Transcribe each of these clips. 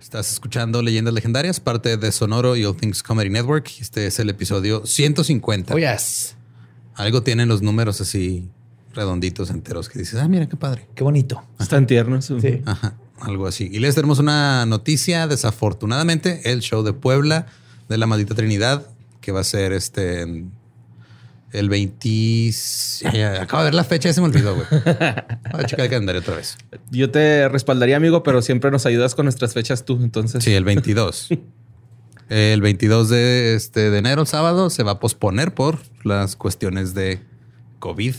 Estás escuchando Leyendas Legendarias, parte de Sonoro y All Things Comedy Network. Este es el episodio 150. Oh, yes. Algo tienen los números así redonditos, enteros, que dices, ah, mira, qué padre. Qué bonito. Están tiernos. Sí. Ajá, algo así. Y les tenemos una noticia. Desafortunadamente, el show de Puebla de la Maldita Trinidad, que va a ser el 20... Acabo de ver la fecha, se me olvidó, güey. Voy a checar el calendario otra vez. Yo te respaldaría, amigo, pero siempre nos ayudas con nuestras fechas tú, entonces. Sí, el 22. El 22 de enero, el sábado, se va a posponer por las cuestiones de COVID.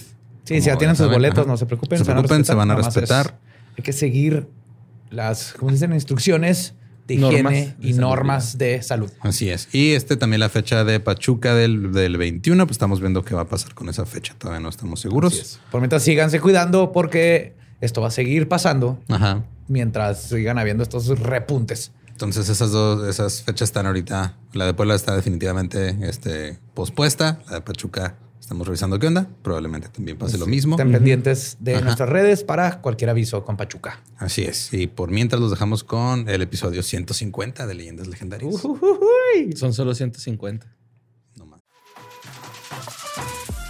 Sí, si ya tienen sus boletos, no se preocupen. Se van a respetar. Hay que seguir las, ¿cómo se dicen? Instrucciones de higiene y normas de salud. Así es. Y también la fecha de Pachuca del 21, pues estamos viendo qué va a pasar con esa fecha. Todavía no estamos seguros. Por mientras, síganse cuidando porque esto va a seguir pasando. Ajá. Mientras sigan habiendo estos repuntes. Entonces esas fechas están ahorita. La de Puebla está definitivamente pospuesta. La de Pachuca estamos revisando qué onda. Probablemente también pase lo mismo. Estén pendientes de nuestras redes para cualquier aviso con Pachuca. Así es. Y por mientras los dejamos con el episodio 150 de Leyendas Legendarias. Son solo 150. No más.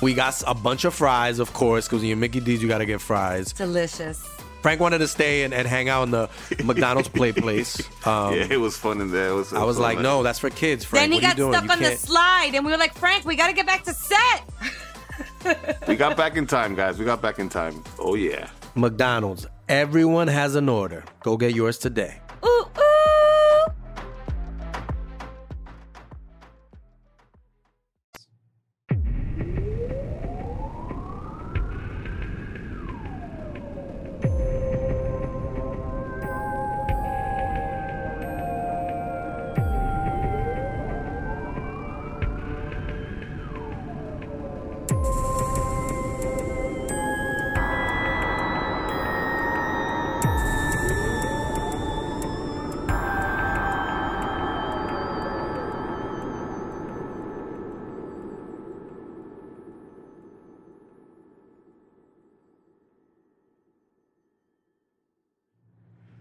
We got a bunch of fries, of course, because in Mickey D's you gotta get fries. Delicious. Frank wanted to stay and hang out in the McDonald's play place. Yeah, it was fun in there. I was like, no, that's for kids, Frank. Then he got stuck on the slide, and we were like, Frank, we got to get back to set. We got back in time, guys. We got back in time. Oh, yeah. McDonald's. Everyone has an order. Go get yours today. Ooh, ooh.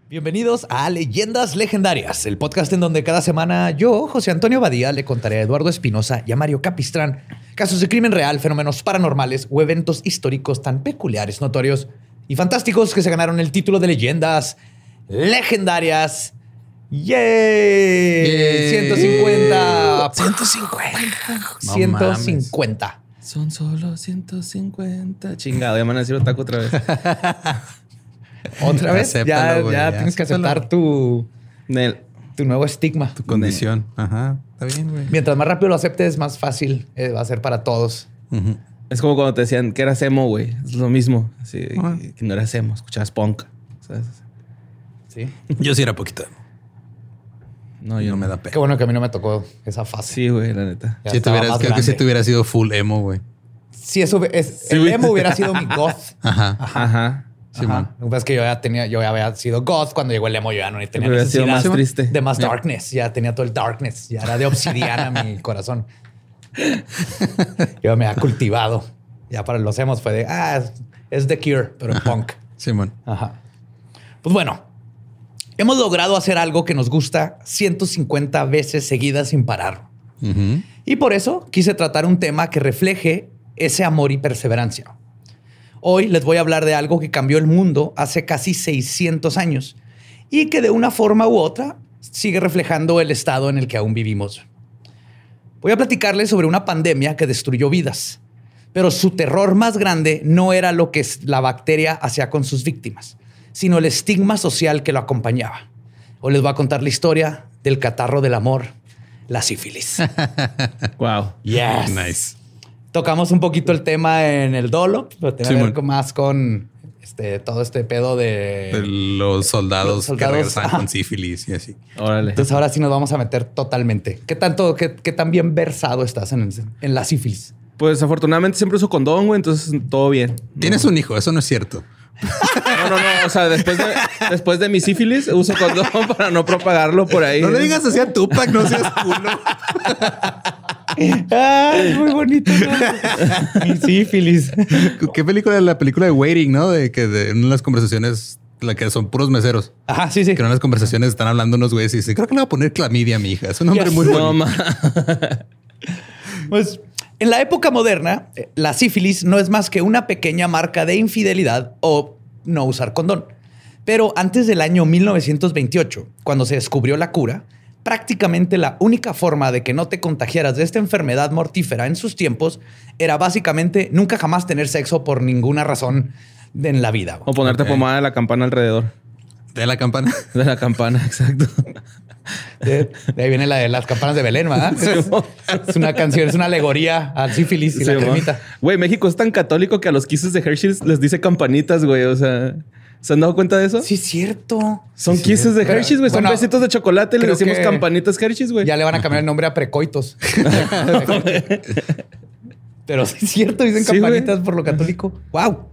Bienvenidos a Leyendas Legendarias, el podcast en donde cada semana yo, José Antonio Badía, le contaré a Eduardo Espinosa y a Mario Capistrán casos de crimen real, fenómenos paranormales o eventos históricos tan peculiares, notorios y fantásticos que se ganaron el título de Leyendas Legendarias. ¡Yay! 150. 150. 150. Son solo 150. Chingado, ya me van a decir otaku otra vez. ¿Otra vez? Acéptalo, ya tienes que aceptar tu nuevo estigma. Tu condición. Ajá. Está bien, güey. Mientras más rápido lo aceptes, más fácil va a ser para todos. Uh-huh. Es como cuando te decían que eras emo, güey. Es lo mismo. Así, uh-huh. Que no eras emo. Escuchabas punk. ¿Sabes? Sí. Yo sí era poquito emo. No, yo no me da pena. Qué bueno que a mí no me tocó esa fase. Sí, güey, la neta. Creo que si te hubiera sido full emo, güey. Si eso... El emo hubiera sido mi goth. Ajá. Ajá. Ajá. Lo que pasa es que yo ya había sido goth cuando llegó el emo. Yo ya no tenía necesidad más triste. De más darkness. Ya tenía todo el darkness. Ya era de obsidiana mi corazón. Yo me había cultivado. Ya para los emos fue de es The Cure, pero en punk. Simón. Ajá. Pues bueno, hemos logrado hacer algo que nos gusta 150 veces seguidas sin parar. Uh-huh. Y por eso quise tratar un tema que refleje ese amor y perseverancia. Hoy les voy a hablar de algo que cambió el mundo hace casi 600 años y que de una forma u otra sigue reflejando el estado en el que aún vivimos. Voy a platicarles sobre una pandemia que destruyó vidas, pero su terror más grande no era lo que la bacteria hacía con sus víctimas, sino el estigma social que lo acompañaba. Hoy les voy a contar la historia del catarro del amor, la sífilis. Wow. Yes. Nice. Tocamos un poquito el tema en el Dollop, pero tiene que ver más con todo este pedo de los soldados que regresan con sífilis y así. Órale. Entonces ahora sí nos vamos a meter totalmente. ¿Qué tan bien versado estás en la sífilis? Pues afortunadamente siempre uso condón, güey, entonces todo bien. Tienes un hijo, eso no es cierto. No. O sea, después de mi sífilis uso condón para no propagarlo por ahí. No le digas así a Tupac, no seas culo. Ay, muy bonito, ¿no? Mi sífilis. ¿Qué película? La película de Waiting, ¿no? De que en las conversaciones la que son puros meseros. Ajá, sí, sí. Que en unas conversaciones están hablando unos güeyes y dicen, creo que le voy a poner clamidia a mi hija. Es un nombre muy bueno. Pues en la época moderna, la sífilis no es más que una pequeña marca de infidelidad o no usar condón. Pero antes del año 1928, cuando se descubrió la cura, prácticamente la única forma de que no te contagiaras de esta enfermedad mortífera en sus tiempos era básicamente nunca jamás tener sexo por ninguna razón en la vida. O ponerte pomada de la campana alrededor. ¿De la campana? De la campana, exacto. De ahí viene la de las campanas de Belén, ¿verdad? Sí, es una canción, es una alegoría al sífilis y sí, la cremita. Güey, México es tan católico que a los kisses de Hershey's les dice campanitas, güey. O sea, ¿se han dado cuenta de eso? Sí, es cierto. Son sí, kisses de Hershey's, güey. Son besitos de chocolate y le decimos campanitas Hershey's, güey. Ya le van a cambiar el nombre a precoitos. Pero sí es cierto, dicen campanitas por lo católico. Wow.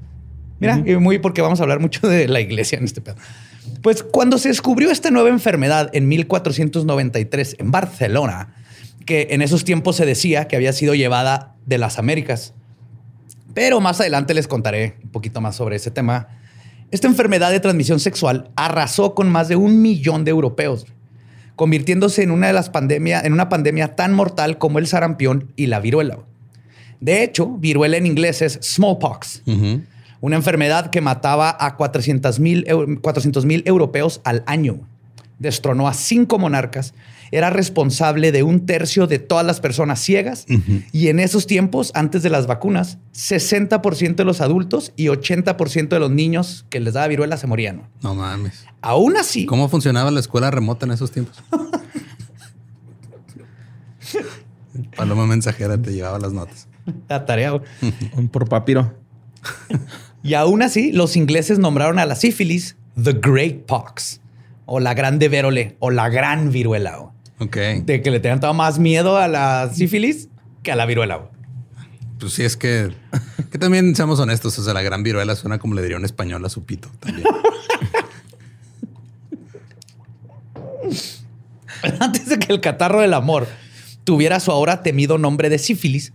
Mira, muy porque vamos a hablar mucho de la iglesia en este pedo. Pues cuando se descubrió esta nueva enfermedad en 1493 en Barcelona, que en esos tiempos se decía que había sido llevada de las Américas. Pero más adelante les contaré un poquito más sobre ese tema. Esta enfermedad de transmisión sexual arrasó con más de 1 millón de europeos, convirtiéndose en una pandemia tan mortal como el sarampión y la viruela. De hecho, viruela en inglés es smallpox. Una enfermedad que mataba a 400,000 europeos al año. Destronó a 5 monarcas. Era responsable de 1/3 de todas las personas ciegas. Y en esos tiempos, antes de las vacunas, 60% de los adultos y 80% de los niños que les daba viruela se morían. No mames. Aún así... ¿Cómo funcionaba la escuela remota en esos tiempos? Paloma mensajera te llevaba las notas. La tarea. Por papiro. Y aún así, los ingleses nombraron a la sífilis The Great Pox, o la grande vérole, o la gran viruela. Okay. De que le tenían todo más miedo a la sífilis que a la viruela. Pues sí, es que también seamos honestos, o sea, la gran viruela suena como le diría un español a su pito también. Antes de que el catarro del amor tuviera su ahora temido nombre de sífilis,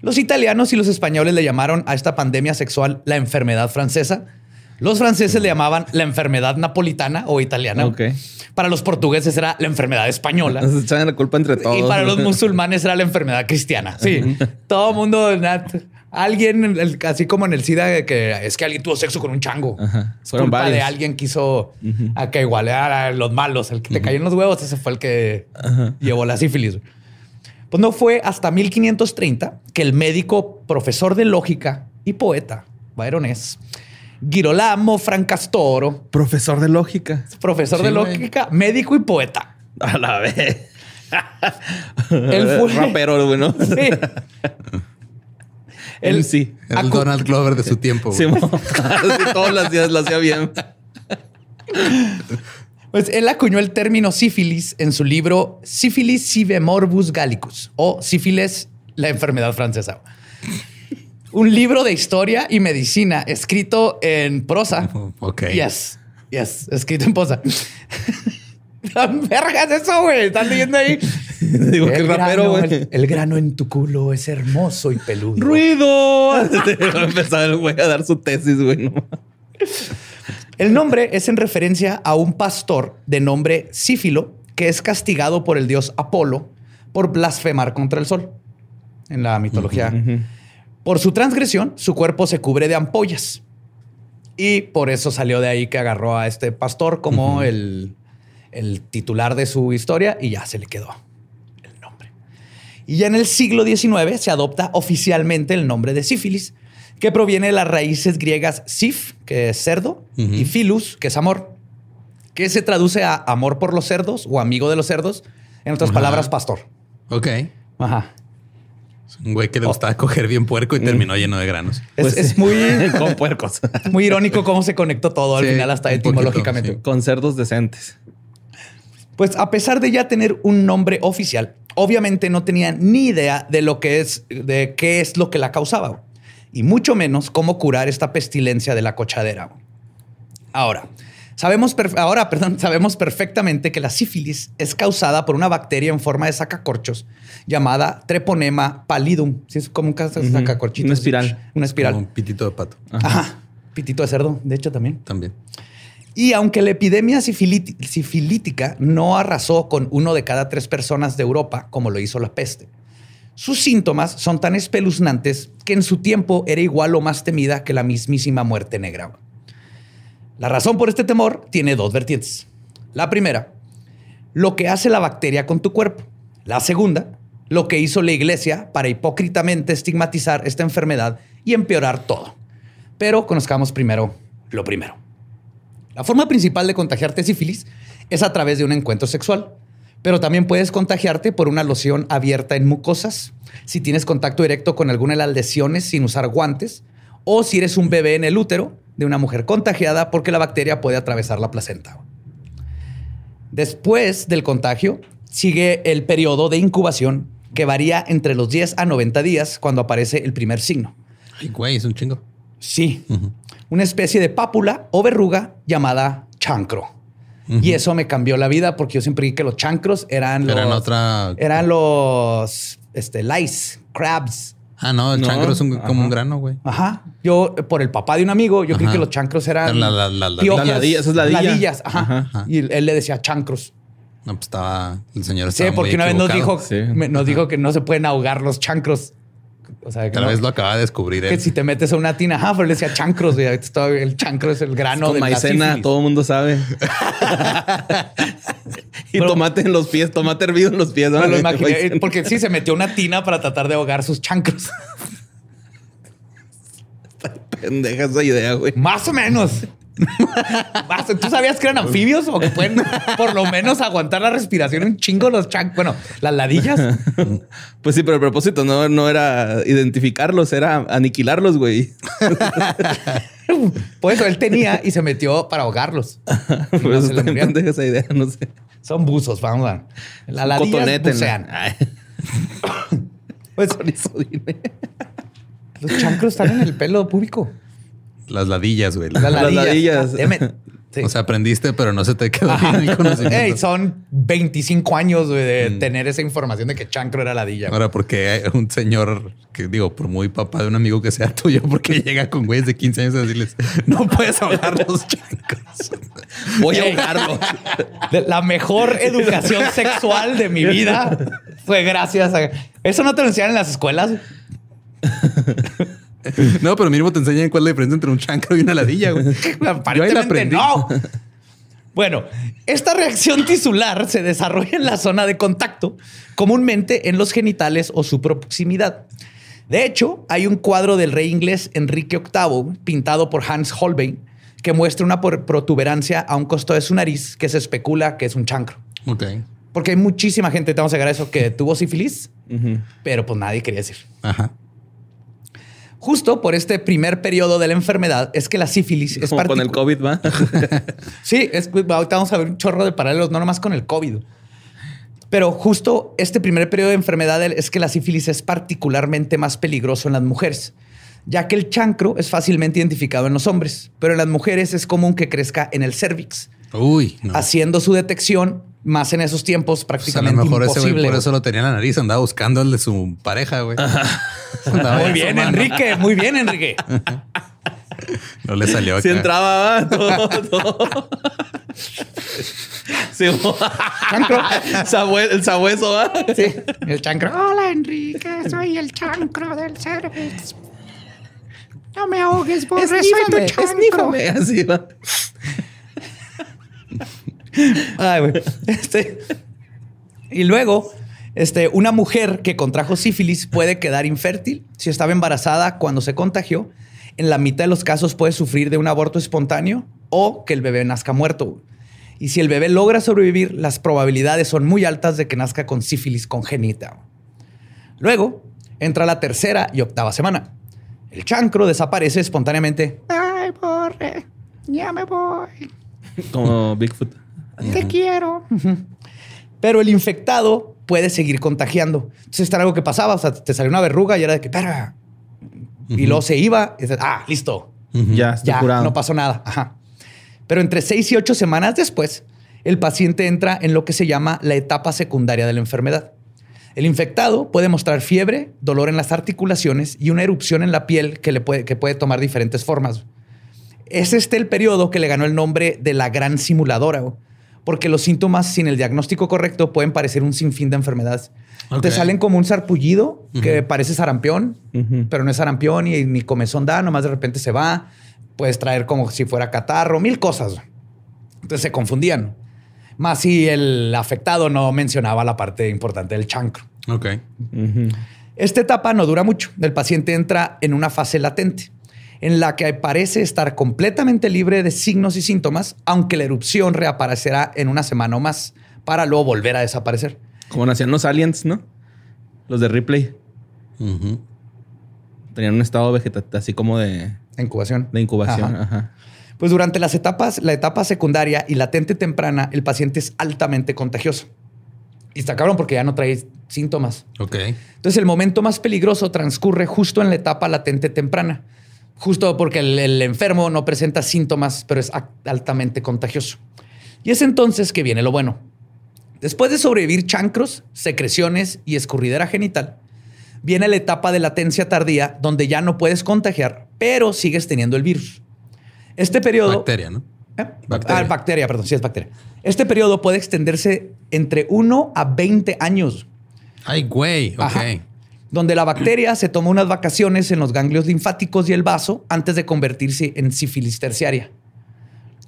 los italianos y los españoles le llamaron a esta pandemia sexual la enfermedad francesa. Los franceses le llamaban la enfermedad napolitana o italiana. Okay. Para los portugueses era la enfermedad española. Nos echan la culpa entre todos. Y para los musulmanes era la enfermedad cristiana. Sí, todo mundo... Alguien, así como en el SIDA, que es que alguien tuvo sexo con un chango. Es culpa de alguien que hizo a que igualar a los malos. El que te cayó en los huevos, ese fue el que llevó la sífilis. Pues no fue hasta 1530 que el médico, profesor de lógica y poeta bayronés, Guirolamo Francastoro. Profesor de lógica. Profesor de lógica, médico y poeta. A la vez. Él fue rapero, bueno. Sí. Él sí. El Donald Glover de su tiempo. Sí, todos los días lo hacía bien. Pues él acuñó el término sífilis en su libro Sífilis sive morbus gallicus o Sífilis, la enfermedad francesa. Un libro de historia y medicina escrito en prosa. Ok. Yes. Escrito en prosa. ¡Tan vergas eso, güey! ¿Estás leyendo ahí? Digo, el rapero, güey. El grano en tu culo es hermoso y peludo. ¡Ruido! Empezaba el güey a dar su tesis, güey. El nombre es en referencia a un pastor de nombre Sífilo que es castigado por el dios Apolo por blasfemar contra el sol en la mitología. Por su transgresión, su cuerpo se cubre de ampollas y por eso salió de ahí que agarró a este pastor como el titular de su historia y ya se le quedó el nombre. Y ya en el siglo XIX se adopta oficialmente el nombre de sífilis, que proviene de las raíces griegas sif, que es cerdo, y philus, que es amor, que se traduce a amor por los cerdos o amigo de los cerdos. En otras palabras, pastor. Ok. Ajá. Es un güey que le gustaba coger bien puerco y terminó lleno de granos. Es muy... con puercos. Muy irónico cómo se conectó todo al final hasta etimológicamente. Poquito, con cerdos decentes. Pues a pesar de ya tener un nombre oficial, obviamente no tenía ni idea de lo que es, de qué es lo que la causaba. Y mucho menos cómo curar esta pestilencia de la cochadera. Ahora, sabemos perfectamente que la sífilis es causada por una bacteria en forma de sacacorchos llamada Treponema pallidum. Sí, es como un sacacorchito. Una espiral. Como un pitito de pato. Ajá. Pitito de cerdo, de hecho, también. Y aunque la epidemia sifilítica no arrasó con 1 de cada 3 personas de Europa, como lo hizo la peste, sus síntomas son tan espeluznantes que en su tiempo era igual o más temida que la mismísima muerte negra. La razón por este temor tiene 2 vertientes. La primera, lo que hace la bacteria con tu cuerpo. La segunda, lo que hizo la iglesia para hipócritamente estigmatizar esta enfermedad y empeorar todo. Pero conozcamos primero lo primero. La forma principal de contagiarte sífilis es a través de un encuentro sexual. Pero también puedes contagiarte por una lesión abierta en mucosas, si tienes contacto directo con alguna de las lesiones sin usar guantes, o si eres un bebé en el útero de una mujer contagiada porque la bacteria puede atravesar la placenta. Después del contagio, sigue el periodo de incubación, que varía entre los 10 a 90 días cuando aparece el primer signo. Ay, güey, es un chingo. Sí. Uh-huh. Una especie de pápula o verruga llamada chancro. Uh-huh. Y eso me cambió la vida porque yo siempre vi que los chancros eran los lice, crabs. Ah, no, el chancro es como un grano, güey. Ajá. Yo, por el papá de un amigo, yo creí que los chancros eran piojos. Ladillas, ajá. Y él le decía chancros. No, pues estaba... El señor estaba muy equivocado. Sí, porque una vez nos dijo que no se pueden ahogar los chancros. O sea, que tal vez lo acaba de descubrir él. Que si te metes a una tina, pero le decía chancros. Güey. El chancro es el grano de maicena, todo el mundo sabe. Y pero, tomate en los pies, tomate hervido en los pies. ¿No? Lo imaginé, porque sí, se metió una tina para tratar de ahogar sus chancros. Pendeja esa idea, güey. Más o menos. ¿Tú sabías que eran anfibios o que pueden por lo menos aguantar la respiración un chingo los chancros? Bueno, las ladillas. Pues sí, pero el propósito no era identificarlos, era aniquilarlos, güey. Pues él tenía y se metió para ahogarlos. Pues no se les murió. Esa idea, no sé. Son buzos, vamos a ver. La ladillas bucean. Pues los chancros están en el pelo público. Las ladillas, güey. Las ladillas. Sí. O sea, aprendiste, pero no se te quedó bien el conocimiento. Hey, son 25 años, güey, de tener esa información de que chancro era ladilla. Ahora, porque un señor, que digo, por muy papá de un amigo que sea tuyo, porque llega con güeyes de 15 años a decirles, no puedes ahogar los chancros. Voy a ahogarlos. La mejor educación sexual de mi vida fue gracias a... ¿Eso no te lo enseñan en las escuelas? No, pero mínimo te enseñan cuál es la diferencia entre un chancro y una ladilla, güey. Aparentemente no. Bueno, esta reacción tisular se desarrolla en la zona de contacto, comúnmente en los genitales o su proximidad. De hecho, hay un cuadro del rey inglés Enrique VIII, pintado por Hans Holbein, que muestra una protuberancia a un costado de su nariz que se especula que es un chancro. Ok. Porque hay muchísima gente, te vamos a llegar a eso, que tuvo sífilis, pero pues nadie quería decir. Ajá. Justo por este primer periodo de la enfermedad es que la sífilis es como con el COVID, ¿va? Sí, ahorita vamos a ver un chorro de paralelos, no nomás con el COVID. Pero justo este primer periodo de enfermedad es que la sífilis es particularmente más peligroso en las mujeres, ya que el chancro es fácilmente identificado en los hombres, pero en las mujeres es común que crezca en el cérvix. Uy, no. Haciendo su detección más en esos tiempos prácticamente imposible. A lo mejor imposible. Ese güey por eso lo tenía en la nariz, andaba buscando el de su pareja, güey. Muy bien, Enrique. No le salió acá. Si entraba, todo. Chancro. El sabueso, ¿va? Sí, el chancro. Hola, Enrique, soy el chancro del cervix. No me ahogues, vos. Esnífame, soy tu chancro. Esnífame. Así va. Ay, güey. Y luego, una mujer que contrajo sífilis puede quedar infértil si estaba embarazada cuando se contagió. En la mitad de los casos puede sufrir de un aborto espontáneo o que el bebé nazca muerto. Y si el bebé logra sobrevivir, las probabilidades son muy altas de que nazca con sífilis congénita. Luego entra la 3ª y 8ª semana. El chancro desaparece espontáneamente. Ay, borre, ya me voy. Como Bigfoot. Te quiero. Pero el infectado puede seguir contagiando. Entonces, esto era algo que pasaba. O sea, te salió una verruga y era de que... Para. Y luego se iba. Y, listo. Ya, curado. No pasó nada. Ajá. Pero entre 6 y 8 semanas después, el paciente entra en lo que se llama la etapa secundaria de la enfermedad. El infectado puede mostrar fiebre, dolor en las articulaciones y una erupción en la piel que puede tomar diferentes formas. Es este el periodo que le ganó el nombre de la gran simuladora, porque los síntomas sin el diagnóstico correcto pueden parecer un sinfín de enfermedades. Okay. Te salen como un sarpullido que parece sarampión, pero no es sarampión y ni comezón da, nomás de repente se va. Puedes traer como si fuera catarro, mil cosas. Entonces se confundían. Más si el afectado no mencionaba la parte importante del chancro. Ok. Esta etapa no dura mucho. El paciente entra en una fase latente en la que parece estar completamente libre de signos y síntomas, aunque la erupción reaparecerá en una semana o más para luego volver a desaparecer. Como nacían los aliens, ¿no? Los de Ripley. Tenían un estado vegetativo así como de... incubación. De incubación, ajá. Pues durante las etapas, la etapa secundaria y latente temprana, el paciente es altamente contagioso. Y está cabrón porque ya no trae síntomas. Ok. Entonces el momento más peligroso transcurre justo en la etapa latente temprana. Justo porque el enfermo no presenta síntomas, pero es altamente contagioso. Y es entonces que viene lo bueno. Después de sobrevivir chancros, secreciones y escurridera genital, viene la etapa de latencia tardía, donde ya no puedes contagiar, pero sigues teniendo el virus. Este periodo... Bacteria, ¿no? ¿Eh? Bacteria. Ah, bacteria, perdón. Sí, es bacteria. Este periodo puede extenderse entre 1 a 20 años. Ay, güey. Ok. Donde la bacteria se toma unas vacaciones en los ganglios linfáticos y el vaso antes de convertirse en sífilis terciaria.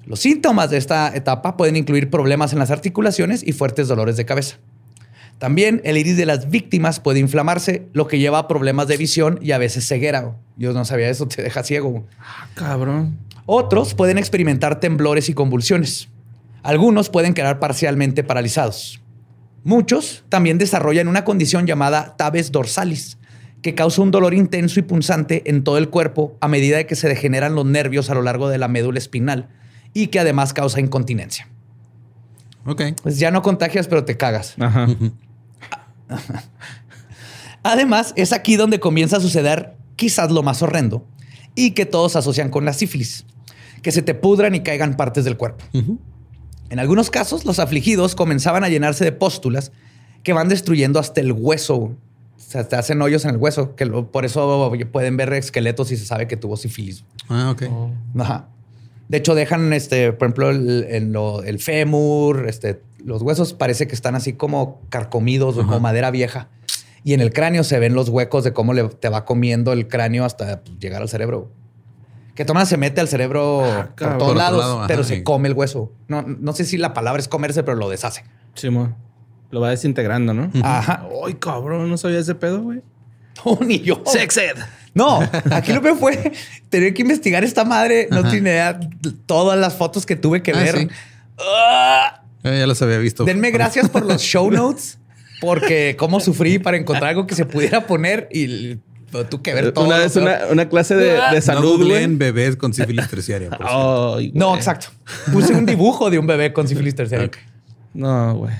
Los síntomas de esta etapa pueden incluir problemas en las articulaciones y fuertes dolores de cabeza. También el iris de las víctimas puede inflamarse, lo que lleva a problemas de visión y a veces ceguera. Yo no sabía eso, te deja ciego. Ah, cabrón. Otros pueden experimentar temblores y convulsiones. Algunos pueden quedar parcialmente paralizados. Muchos también desarrollan una condición llamada tabes dorsalis, que causa un dolor intenso y punzante en todo el cuerpo a medida de que se degeneran los nervios a lo largo de la médula espinal y que además causa incontinencia. Ok. Pues ya no contagias, pero te cagas. Ajá. Además, es aquí donde comienza a suceder quizás lo más horrendo y que todos asocian con la sífilis, que se te pudran y caigan partes del cuerpo. En algunos casos, los afligidos comenzaban a llenarse de póstulas que van destruyendo hasta el hueso. O sea, te hacen hoyos en el hueso, que por eso pueden ver esqueletos y se sabe que tuvo sífilis. Ah, ok. Ajá. De hecho, dejan, por ejemplo, el fémur, los huesos parece que están así como carcomidos o como madera vieja. Y en el cráneo se ven los huecos de cómo te va comiendo el cráneo hasta llegar al cerebro. Que Tomás se mete al cerebro por todos lados, pero se come el hueso. No, no sé si la palabra es comerse, pero lo deshace. Sí, mo. Lo va desintegrando, ¿no? Ajá. Ay, cabrón, no sabía ese pedo, güey. No, ni yo. Sexed. No, aquí lo que fue tener que investigar esta madre. No tiene idea. Todas las fotos que tuve que ver. Sí. Ya las había visto. Denme gracias por los show notes, porque cómo sufrí para encontrar algo que se pudiera poner y... Tú que ver todo. Una vez una clase de salud. No googleen bebés con sífilis terciaria. Oh, no, exacto. Puse un dibujo de un bebé con sífilis terciaria. Okay. No, güey.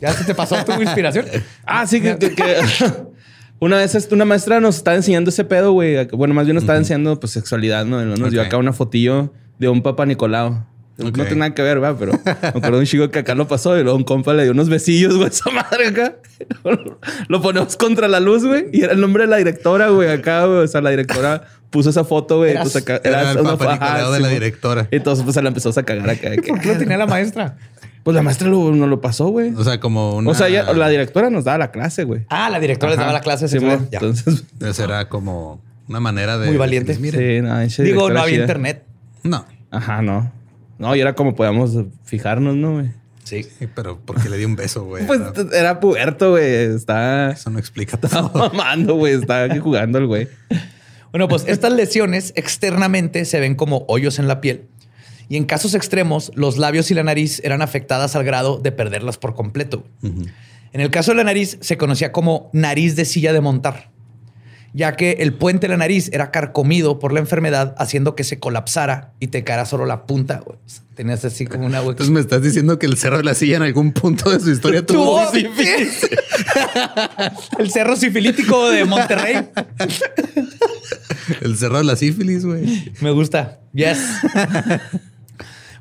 ¿Ya se te pasó tu inspiración? Ah, sí. que una vez una maestra nos estaba enseñando ese pedo, güey. Bueno, más bien nos estaba enseñando pues, sexualidad, ¿no? Nos dio acá una fotillo de un Papa Nicolau. Okay. No tiene nada que ver, ¿verdad? Pero me acuerdo un chico que acá lo pasó y luego un compa le dio unos besillos, güey, esa madre acá. Lo ponemos contra la luz, güey. Y era el nombre de la directora, güey, acá, güey. O sea, la directora puso esa foto, güey. Pues acá era el Papa Nicolau de la directora. Entonces, pues se la empezó a cagar acá. ¿Por qué lo tenía la maestra? Pues la maestra no lo pasó, güey. O sea, como una... O sea, ella, la directora nos daba la clase, güey. Ah, la directora les daba la clase. Sí, güey. Entonces... Era como una manera de... Muy valiente. Sí, no, digo, no había internet. No. Ajá, no. No, y era como podíamos fijarnos, ¿no, güey? Sí. Sí, pero porque le di un beso, güey. Pues era puberto, güey. Está... Eso no explica todo. Está mamando, güey. Está aquí jugando el güey. Bueno, pues estas lesiones externamente se ven como hoyos en la piel. Y en casos extremos, los labios y la nariz eran afectadas al grado de perderlas por completo. En el caso de la nariz, se conocía como nariz de silla de montar, ya que el puente de la nariz era carcomido por la enfermedad, haciendo que se colapsara y te caera solo la punta. Tenías así como una hueca. Entonces me estás diciendo que el cerro de la silla en algún punto de su historia tuvo sífilis. El cerro sifilítico de Monterrey. El cerro de la sífilis, güey. Me gusta. Yes.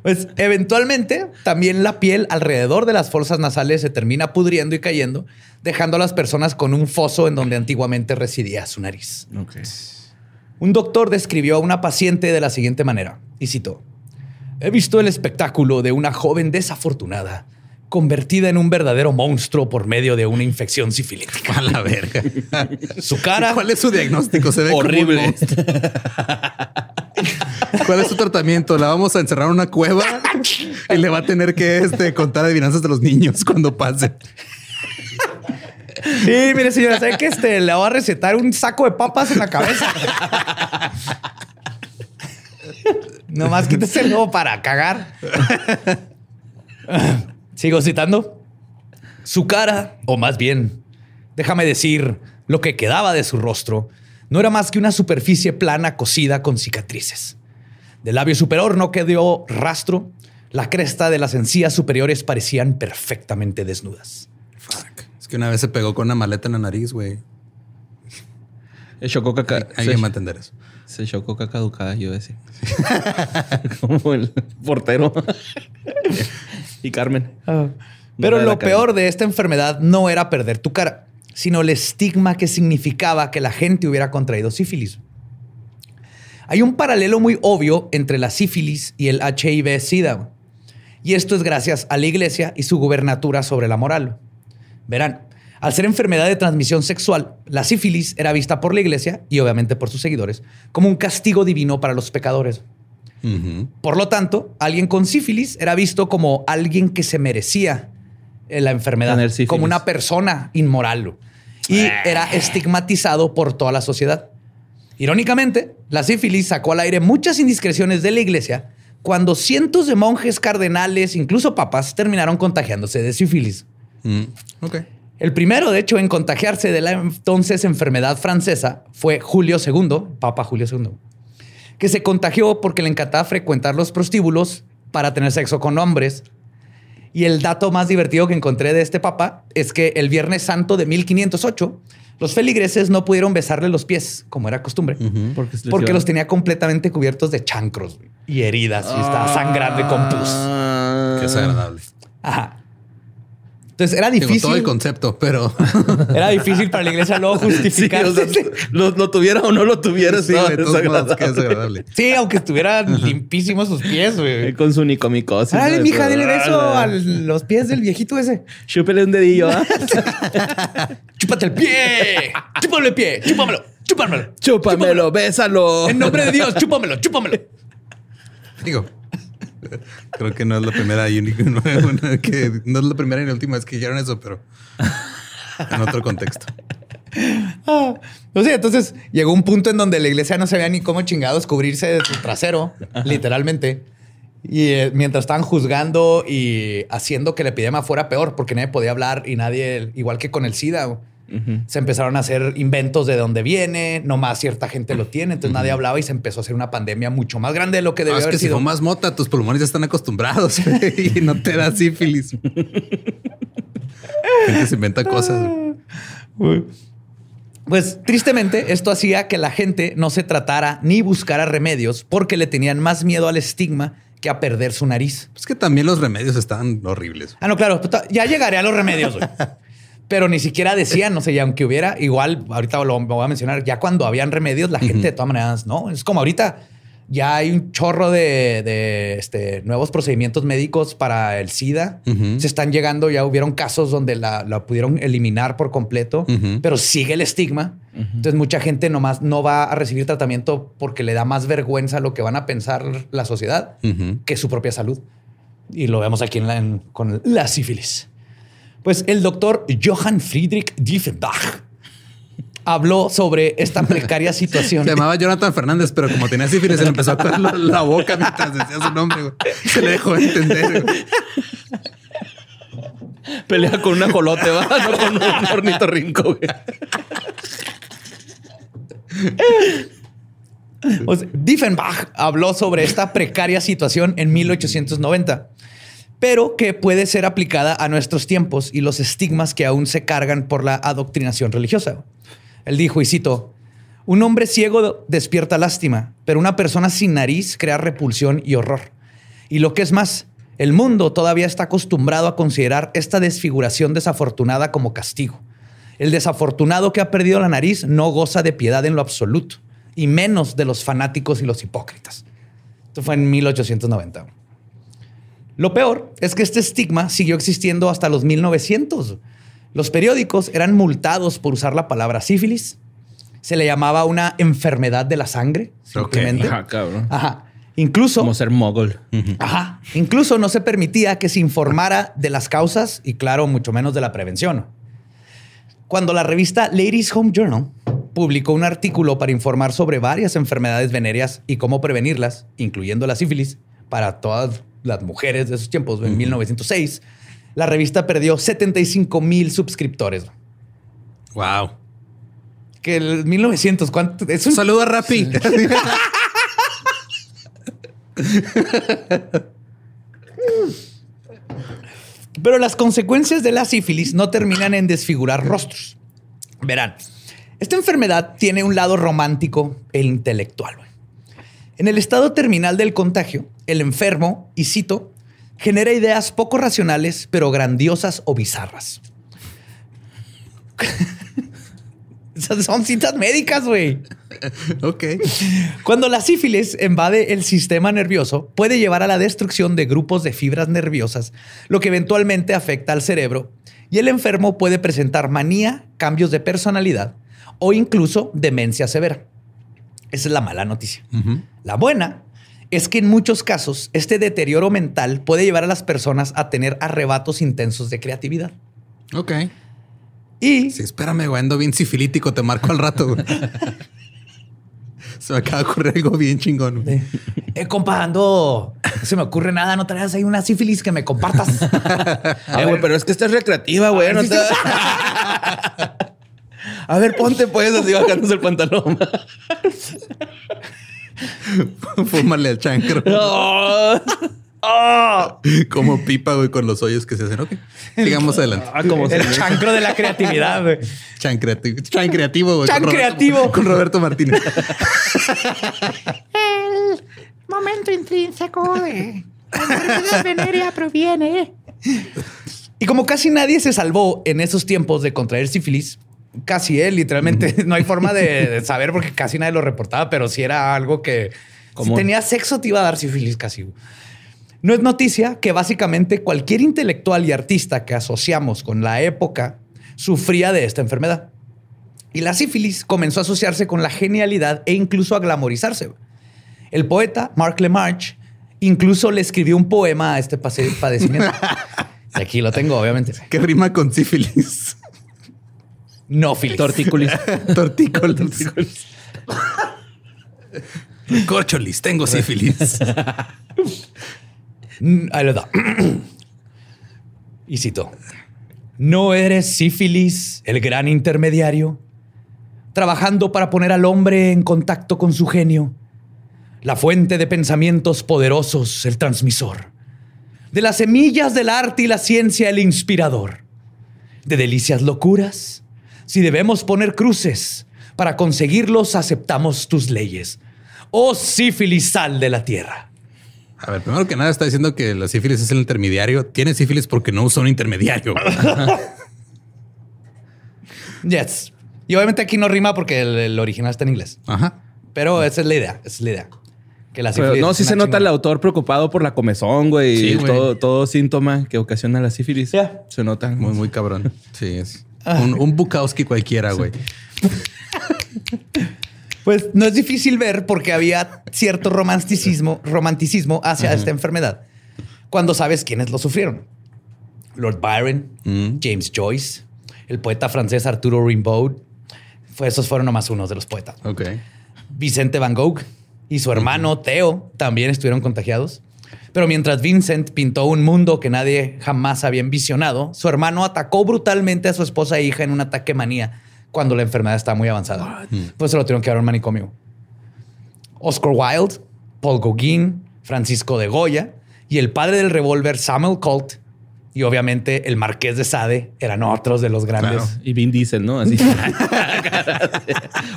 Pues eventualmente también la piel alrededor de las fosas nasales se termina pudriendo y cayendo, dejando a las personas con un foso en donde antiguamente residía su nariz. Okay. Un doctor describió a una paciente de la siguiente manera, y citó: "He visto el espectáculo de una joven desafortunada convertida en un verdadero monstruo por medio de una infección sifilítica". A la verga. Su cara... ¿Cuál es su diagnóstico? Se ve horrible. ¿Cuál es su tratamiento? La vamos a encerrar en una cueva y le va a tener que contar adivinanzas de los niños cuando pase. Sí, mire, señora, ¿sabe que le va a recetar un saco de papas en la cabeza? Nomás quítese el lobo para cagar. Sigo citando. Su cara, o más bien, déjame decir, lo que quedaba de su rostro, no era más que una superficie plana cosida con cicatrices. Del labio superior no quedó rastro. La cresta de las encías superiores parecían perfectamente desnudas. Fuck. Es que una vez se pegó con una maleta en la nariz, güey. Chocó caca. Alguien va a entender eso. Se chocó caca caducada, yo decía. Como el portero. Y Carmen. Oh. Pero lo peor de esta enfermedad no era perder tu cara, sino el estigma que significaba que la gente hubiera contraído sífilis. Hay un paralelo muy obvio entre la sífilis y el HIV-Sida. Y esto es gracias a la iglesia y su gubernatura sobre la moral. Verán, al ser enfermedad de transmisión sexual, la sífilis era vista por la iglesia y obviamente por sus seguidores como un castigo divino para los pecadores. Uh-huh. Por lo tanto, alguien con sífilis era visto como alguien que se merecía la enfermedad, como una persona inmoral, y era estigmatizado por toda la sociedad. Irónicamente, la sífilis sacó al aire muchas indiscreciones de la iglesia cuando cientos de monjes, cardenales, incluso papas, terminaron contagiándose de sífilis. Mm. Okay. El primero, de hecho, en contagiarse de la entonces enfermedad francesa fue Julio II, Papa Julio II, que se contagió porque le encantaba frecuentar los prostíbulos para tener sexo con hombres. Y el dato más divertido que encontré de este papa es que el Viernes Santo de 1508 los feligreses no pudieron besarle los pies, como era costumbre, uh-huh, porque los tenía completamente cubiertos de chancros y heridas, y estaba sangrando y con pus. Qué desagradable. Ajá. Entonces era difícil. Tengo todo el concepto, pero... Era difícil para la iglesia luego justificar. Sí, o sea, lo tuviera o no lo tuviera, sí, no, desagradable. Sí, aunque estuvieran limpísimos sus pies, güey. Con su nicomicosis. Ay, mija, dile eso a los pies del viejito ese. Chúpele un dedillo, ¿ah? ¿Eh? ¡Chúpate el pie! ¡Chúpame el pie! ¡Chúpamelo! ¡Chúpamelo! ¡Chúpamelo! ¡Bésalo! ¡En nombre de Dios! ¡Chúpamelo! ¡Chúpamelo! Digo... Creo que no es la primera y única, no es la primera y la última vez que dijeron eso, pero en otro contexto. No sé, entonces llegó un punto en donde la iglesia no sabía ni cómo chingados cubrirse de su trasero, literalmente. Y mientras estaban juzgando y haciendo que la epidemia fuera peor, porque nadie podía hablar y nadie, igual que con el SIDA, uh-huh, se empezaron a hacer inventos de dónde viene, nomás cierta gente lo tiene, entonces, uh-huh, nadie hablaba y se empezó a hacer una pandemia mucho más grande de lo que debía haber sido. Si fumas mota, tus pulmones ya están acostumbrados y no te da sífilis. Gente se inventa cosas. Pues tristemente esto hacía que la gente no se tratara ni buscara remedios porque le tenían más miedo al estigma que a perder su nariz. Es que también los remedios estaban horribles. Ah, no, claro, ya llegaré a los remedios. Pero ni siquiera decían, no sé, ya aunque hubiera, igual ahorita lo voy a mencionar, ya cuando habían remedios, la gente, uh-huh, de todas maneras, no. Es como ahorita ya hay un chorro de nuevos procedimientos médicos para el SIDA. Uh-huh. Se están llegando, ya hubieron casos donde la pudieron eliminar por completo, uh-huh, pero sigue el estigma. Uh-huh. Entonces mucha gente nomás no va a recibir tratamiento porque le da más vergüenza lo que van a pensar la sociedad, uh-huh, que su propia salud. Y lo vemos aquí con la sífilis. Pues el doctor Johann Friedrich Dieffenbach habló sobre esta precaria situación. Se llamaba Jonathan Fernández, pero como tenía sífilis, se le empezó a caer la boca mientras decía su nombre, güey. Se le dejó entender, güey. Pelea con un ajolote, ¿va? No con un ornitorrinco, güey. O sea, Dieffenbach habló sobre esta precaria situación en 1890. Pero que puede ser aplicada a nuestros tiempos y los estigmas que aún se cargan por la adoctrinación religiosa. Él dijo, y cito: "Un hombre ciego despierta lástima, pero una persona sin nariz crea repulsión y horror. Y lo que es más, el mundo todavía está acostumbrado a considerar esta desfiguración desafortunada como castigo. El desafortunado que ha perdido la nariz no goza de piedad en lo absoluto. y menos de los fanáticos y los hipócritas. Esto fue en 1890. Lo peor es que este estigma siguió existiendo hasta los 1900. Los periódicos eran multados por usar la palabra sífilis. Se le llamaba una enfermedad de la sangre, simplemente. Okay. Ajá, cabrón. Ajá. Incluso... como ser mogol. Ajá. Incluso no se permitía que se informara de las causas y, claro, mucho menos de la prevención. Cuando la revista Ladies' Home Journal publicó un artículo para informar sobre varias enfermedades venéreas y cómo prevenirlas, incluyendo la sífilis, para todas las mujeres de esos tiempos, en 1906, la revista perdió 75,000 suscriptores. Wow. Que el 1900, ¿cuánto? Es un saludo a Rappi. Sí. Pero las consecuencias de la sífilis no terminan en desfigurar rostros. Verán, esta enfermedad tiene un lado romántico e intelectual. En el estado terminal del contagio, el enfermo, y cito, genera ideas poco racionales, pero grandiosas o bizarras. Son citas médicas, güey. Ok. Cuando la sífilis invade el sistema nervioso, puede llevar a la destrucción de grupos de fibras nerviosas, lo que eventualmente afecta al cerebro, y el enfermo puede presentar manía, cambios de personalidad o incluso demencia severa. Esa es la mala noticia. La buena es que en muchos casos este deterioro mental puede llevar a las personas a tener arrebatos intensos de creatividad. Ok. Y... sí, espérame, güey, ando bien sifilítico, te marco al rato, güey. Se me acaba de ocurrir algo bien chingón, güey. Compa, ando... no se me ocurre nada, no traes ahí una sífilis que me compartas. Güey, pero es que esta es recreativa, güey. No si te... a ver, ponte pues así bajándose el pantalón. Fúmale al chancro. No. Oh. Como pipa, güey, con los hoyos que se hacen. Ok, sigamos adelante. Ah, como el chancro de la creatividad, güey. Chan creativo, güey. Chan creativo. Con Roberto Martínez. El momento intrínseco de la enfermedad venérea proviene. Y como casi nadie se salvó en esos tiempos de contraer sífilis, casi literalmente no hay forma de saber porque casi nadie lo reportaba, pero si era algo que ¿cómo? Si tenías sexo te iba a dar sífilis casi. No es noticia que básicamente cualquier intelectual y artista que asociamos con la época sufría de esta enfermedad. Y la sífilis comenzó a asociarse con la genialidad e incluso a glamorizarse. El poeta Mark Lemarch incluso le escribió un poema a este padecimiento. Aquí lo tengo, obviamente. Que rima con sífilis. No, Phil. Tortícolis. Corcholis, tengo sífilis. Ahí lo da. Y cito. ¿No eres sífilis, el gran intermediario? Trabajando para poner al hombre en contacto con su genio. La fuente de pensamientos poderosos, el transmisor. De las semillas del arte y la ciencia, el inspirador. De delicias locuras... si debemos poner cruces, para conseguirlos aceptamos tus leyes. ¡Oh, sífilis, sal de la tierra! A ver, primero que nada está diciendo que la sífilis es el intermediario. Tiene sífilis porque no usa un intermediario. Yes. Y obviamente aquí no rima porque el original está en inglés. Ajá. Pero esa es la idea, esa es la idea. Que la sífilis no, sí se nota el autor preocupado por la comezón, güey. Sí, y güey. Todo síntoma que ocasiona la sífilis. Yeah. Se nota. Muy, muy cabrón. Sí, es... Un Bukowski cualquiera, güey. Pues no es difícil ver porque había cierto romanticismo hacia esta enfermedad. Cuando sabes quiénes lo sufrieron. Lord Byron, James Joyce, el poeta francés Arturo Rimbaud. Esos fueron nomás unos de los poetas. Okay. Vicente Van Gogh y su hermano Theo también estuvieron contagiados. Pero mientras Vincent pintó un mundo que nadie jamás había envisionado, su hermano atacó brutalmente a su esposa e hija en un ataque de manía cuando la enfermedad estaba muy avanzada. Pues se lo tuvieron que dar a un manicomio. Oscar Wilde, Paul Gauguin, Francisco de Goya y el padre del revólver Samuel Colt y obviamente el Marqués de Sade eran otros de los grandes. Claro. Y Vin Diesel, ¿no? Así.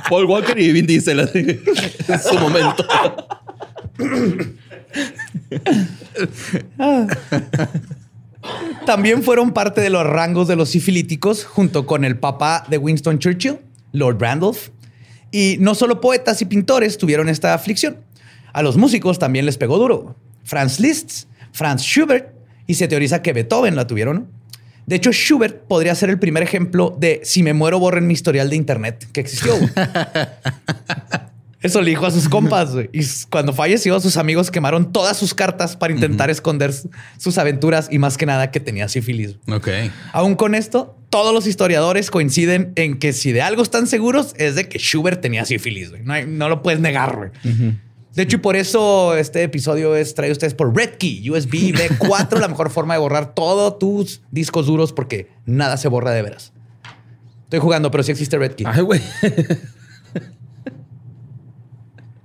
Paul Walker y Vin Diesel así. En su momento. También fueron parte de los rangos de los sifilíticos junto con el papá de Winston Churchill, Lord Randolph, Y no solo poetas y pintores tuvieron esta aflicción. A los músicos también les pegó duro. Franz Liszt, Franz Schubert, y se teoriza que Beethoven la tuvieron. De hecho, Schubert podría ser el primer ejemplo de si me muero, borren mi historial de internet que existió. Eso le dijo a sus compas. Y cuando falleció, sus amigos quemaron todas sus cartas para intentar esconder sus aventuras y más que nada que tenía sífilis. Okay. Aún con esto, todos los historiadores coinciden en que si de algo están seguros es de que Schubert tenía sífilis. No lo puedes negar. De hecho, y por eso este episodio es traído a ustedes por Red Key, USB B4, la mejor forma de borrar todos tus discos duros porque nada se borra de veras. Estoy jugando, pero sí existe Red Key. Ay, güey.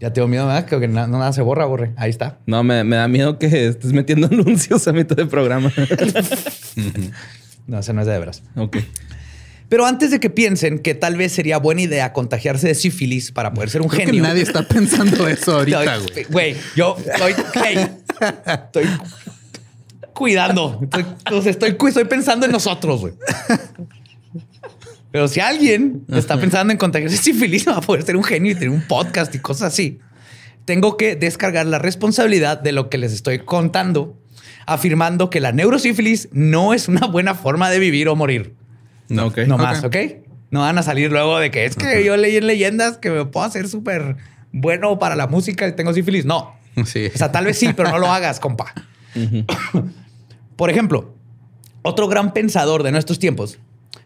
Ya tengo miedo, ¿verdad? Creo que nada se borra, borre. Ahí está. No, me da miedo que estés metiendo anuncios a mitad del programa. No, eso no es de veras. Ok. Pero antes de que piensen que tal vez sería buena idea contagiarse de sífilis para poder ser un genio. Creo que nadie está pensando eso ahorita, güey. Güey, yo estoy... Hey, estoy cuidando. Estoy pensando en nosotros, güey. Pero si alguien está pensando en contagiarse de sífilis, va a poder ser un genio y tener un podcast y cosas así. Tengo que descargar la responsabilidad de lo que les estoy contando, afirmando que la neurosífilis no es una buena forma de vivir o morir. No, okay. No más, ¿ok? No van a salir luego de que es que yo leí en leyendas que me puedo hacer súper bueno para la música y tengo sífilis. No. Sí. O sea, tal vez sí, pero no lo hagas, compa. Por ejemplo, otro gran pensador de nuestros tiempos,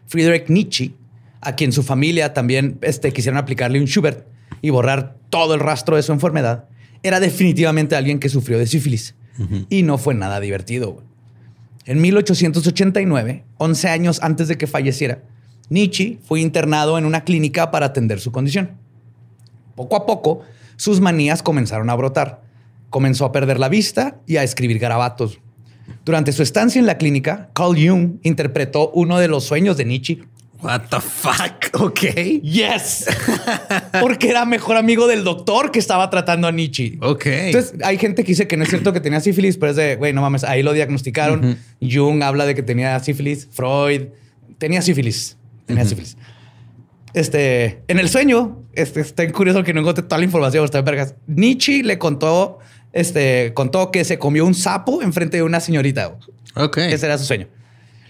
Friedrich Nietzsche, a quien su familia también quisieron aplicarle un Schubert y borrar todo el rastro de su enfermedad, era definitivamente alguien que sufrió de sífilis. Y no fue nada divertido, güey. En 1889, 11 años antes de que falleciera, Nietzsche fue internado en una clínica para atender su condición. Poco a poco, sus manías comenzaron a brotar. Comenzó a perder la vista y a escribir garabatos. Durante su estancia en la clínica, Carl Jung interpretó uno de los sueños de Nietzsche. What the fuck? Ok. Yes. Porque era mejor amigo del doctor que estaba tratando a Nietzsche. Ok. Entonces hay gente que dice que no es cierto que tenía sífilis, pero es de, güey, no mames, ahí lo diagnosticaron. Jung habla de que tenía sífilis. Freud tenía sífilis. En el sueño, está curioso que no encontré toda la información. Está en vergas. Nietzsche le contó, contó que se comió un sapo enfrente de una señorita. Ok. Ese era su sueño.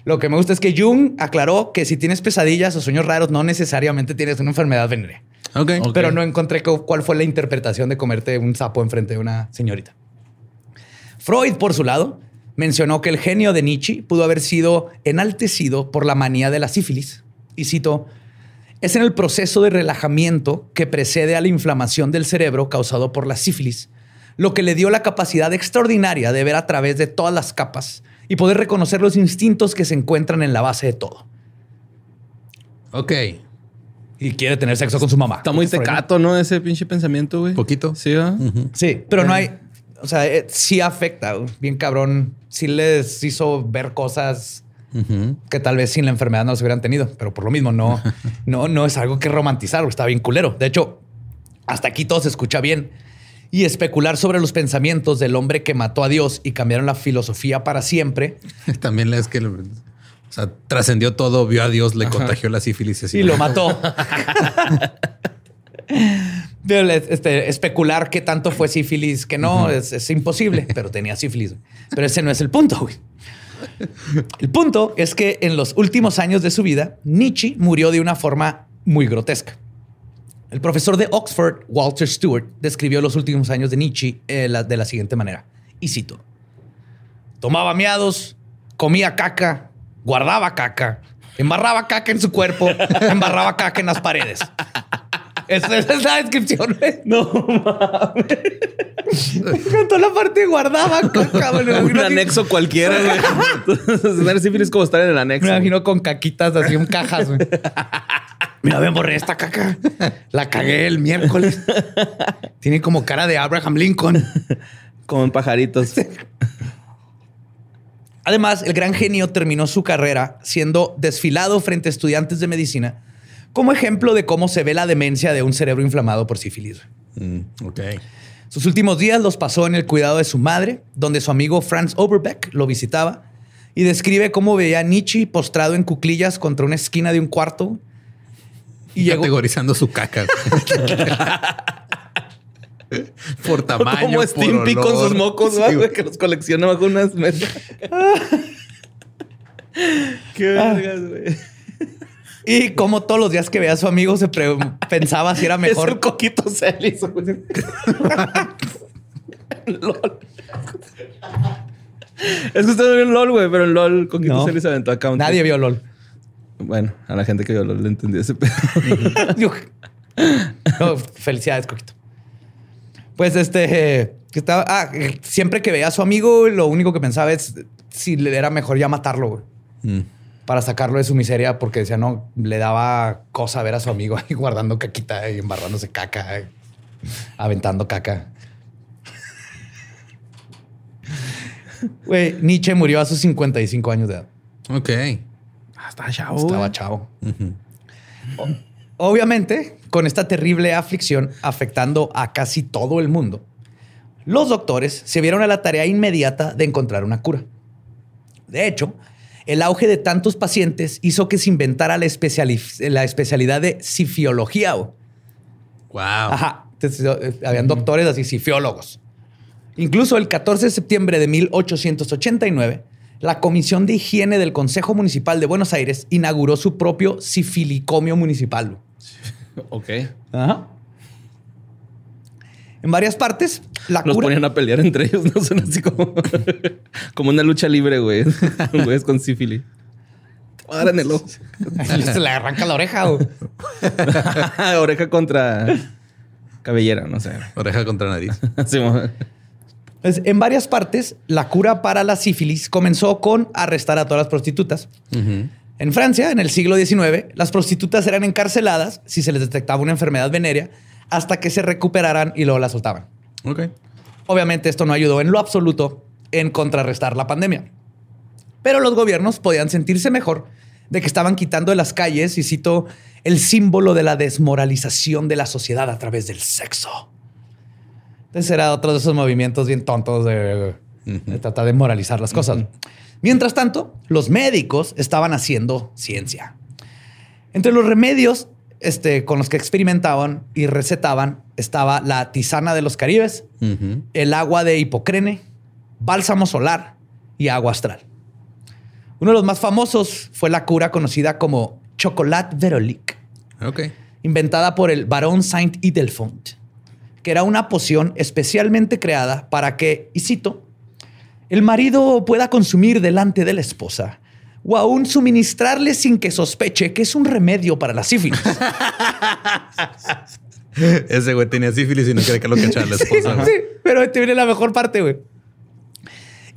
Lo que me gusta es que Jung aclaró que si tienes pesadillas o sueños raros, no necesariamente tienes una enfermedad venérea. Okay. Pero no encontré cuál fue la interpretación de comerte un sapo enfrente de una señorita. Freud, por su lado, mencionó que el genio de Nietzsche pudo haber sido enaltecido por la manía de la sífilis. Y cito, es en el proceso de relajamiento que precede a la inflamación del cerebro causado por la sífilis, lo que le dio la capacidad extraordinaria de ver a través de todas las capas y poder reconocer los instintos que se encuentran en la base de todo. Ok. Y quiere tener sexo con su mamá. Está muy tecato, ¿no? Ese pinche pensamiento, güey. Poquito. Sí, ¿verdad? Sí, pero no hay... O sea, sí afecta. Bien cabrón. Sí les hizo ver cosas que tal vez sin la enfermedad no las hubieran tenido. Pero por lo mismo, no es algo que romantizar. Está bien culero. De hecho, hasta aquí todo se escucha bien. Y especular sobre los pensamientos del hombre que mató a Dios y cambiaron la filosofía para siempre. También es que trascendió todo, vio a Dios, le contagió la sífilis y lo mató. Especular qué tanto fue sífilis, que no, es imposible, pero tenía sífilis. Pero ese no es el punto, güey. El punto es que en los últimos años de su vida, Nietzsche murió de una forma muy grotesca. El profesor de Oxford, Walter Stewart, describió los últimos años de Nietzsche de la siguiente manera. Y cito. Tomaba miados, comía caca, guardaba caca, embarraba caca en su cuerpo, embarraba caca en las paredes. Esa es la descripción. No mames. Me encantó la parte de guardaba caca. Un anexo cualquiera. Tener sífilis como estar en el anexo. Me imagino con caquitas así en cajas. Mira, me borré esta caca. La cagué el miércoles. Tiene como cara de Abraham Lincoln. Como en pajaritos. Además, el gran genio terminó su carrera siendo desfilado frente a estudiantes de medicina como ejemplo de cómo se ve la demencia de un cerebro inflamado por sífilis. Sus últimos días los pasó en el cuidado de su madre, donde su amigo Franz Overbeck lo visitaba y describe cómo veía a Nietzsche postrado en cuclillas contra una esquina de un cuarto y llegó categorizando su caca. Por tamaño, como Stimpy con sus mocos, sí, güey, que los colecciona bajo unas mesas. Qué vergas, güey. Y como todos los días que veía a su amigo se pensaba si era mejor. Es el Coquito Celis, güey. LOL. Es que usted no vio LOL, güey, pero en LOL Coquito no. Celis aventó a Counter. Nadie vio LOL. Bueno, a la gente que vio LOL le entendió ese pedo. No, felicidades, Coquito. Pues que estaba, siempre que veía a su amigo, lo único que pensaba es si le era mejor ya matarlo, güey. Mm. Para sacarlo de su miseria, porque decía, no, le daba cosa ver a su amigo ahí guardando caquita y embarrándose caca, aventando caca. Güey, Nietzsche murió a sus 55 años de edad. Ok. Estaba chavo. Estaba chavo. Uh-huh. Obviamente, con esta terrible aflicción afectando a casi todo el mundo, los doctores se vieron a la tarea inmediata de encontrar una cura. De hecho, el auge de tantos pacientes hizo que se inventara la especialidad de sifiología. Wow. Ajá. Entonces, habían doctores así, sifiólogos. Incluso el 14 de septiembre de 1889, la Comisión de Higiene del Consejo Municipal de Buenos Aires inauguró su propio sifilicomio municipal. Ok. Ajá. En varias partes, la cura... Los ponían a pelear entre ellos, ¿no? Son así como una lucha libre, güey. Güeyes con sífilis. Te va a dar en el ojo. Se le arranca la oreja, güey. Oreja contra cabellera, no sé. Oreja contra nariz. Sí, pues, en varias partes, la cura para la sífilis comenzó con arrestar a todas las prostitutas. Uh-huh. En Francia, en el siglo XIX, las prostitutas eran encarceladas si se les detectaba una enfermedad venérea hasta que se recuperaran y luego la soltaban. Ok. Obviamente esto no ayudó en lo absoluto en contrarrestar la pandemia. Pero los gobiernos podían sentirse mejor de que estaban quitando de las calles, y cito, el símbolo de la desmoralización de la sociedad a través del sexo. Entonces era otro de esos movimientos bien tontos de tratar de moralizar las cosas. Mientras tanto, los médicos estaban haciendo ciencia. Entre los remedios con los que experimentaban y recetaban estaba la tisana de los Caribes, el agua de hipocrene, bálsamo solar y agua astral. Uno de los más famosos fue la cura conocida como chocolat verolique, inventada por el barón Saint-Ildefonse, que era una poción especialmente creada para que, y cito, el marido pueda consumir delante de la esposa o aún suministrarle sin que sospeche que es un remedio para la sífilis. Ese güey tenía sífilis y no quería que lo cachara la esposa. Sí, pero este viene la mejor parte, güey.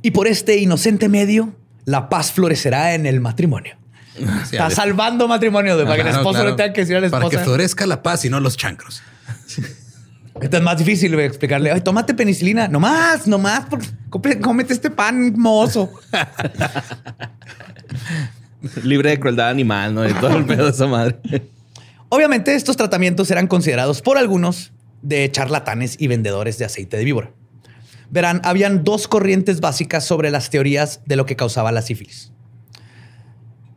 Y por este inocente medio, la paz florecerá en el matrimonio. Sí, está salvando matrimonio, güey, para que el esposo no tenga que decir a la esposa. Para que florezca la paz y no los chancros. Esto es más difícil, güey, explicarle. Ay, tómate penicilina. No más. Cómete este pan mozo. Libre de crueldad animal, ¿no? De todo el pedo de esa madre. Obviamente, estos tratamientos eran considerados por algunos de charlatanes y vendedores de aceite de víbora. Verán, habían dos corrientes básicas sobre las teorías de lo que causaba la sífilis.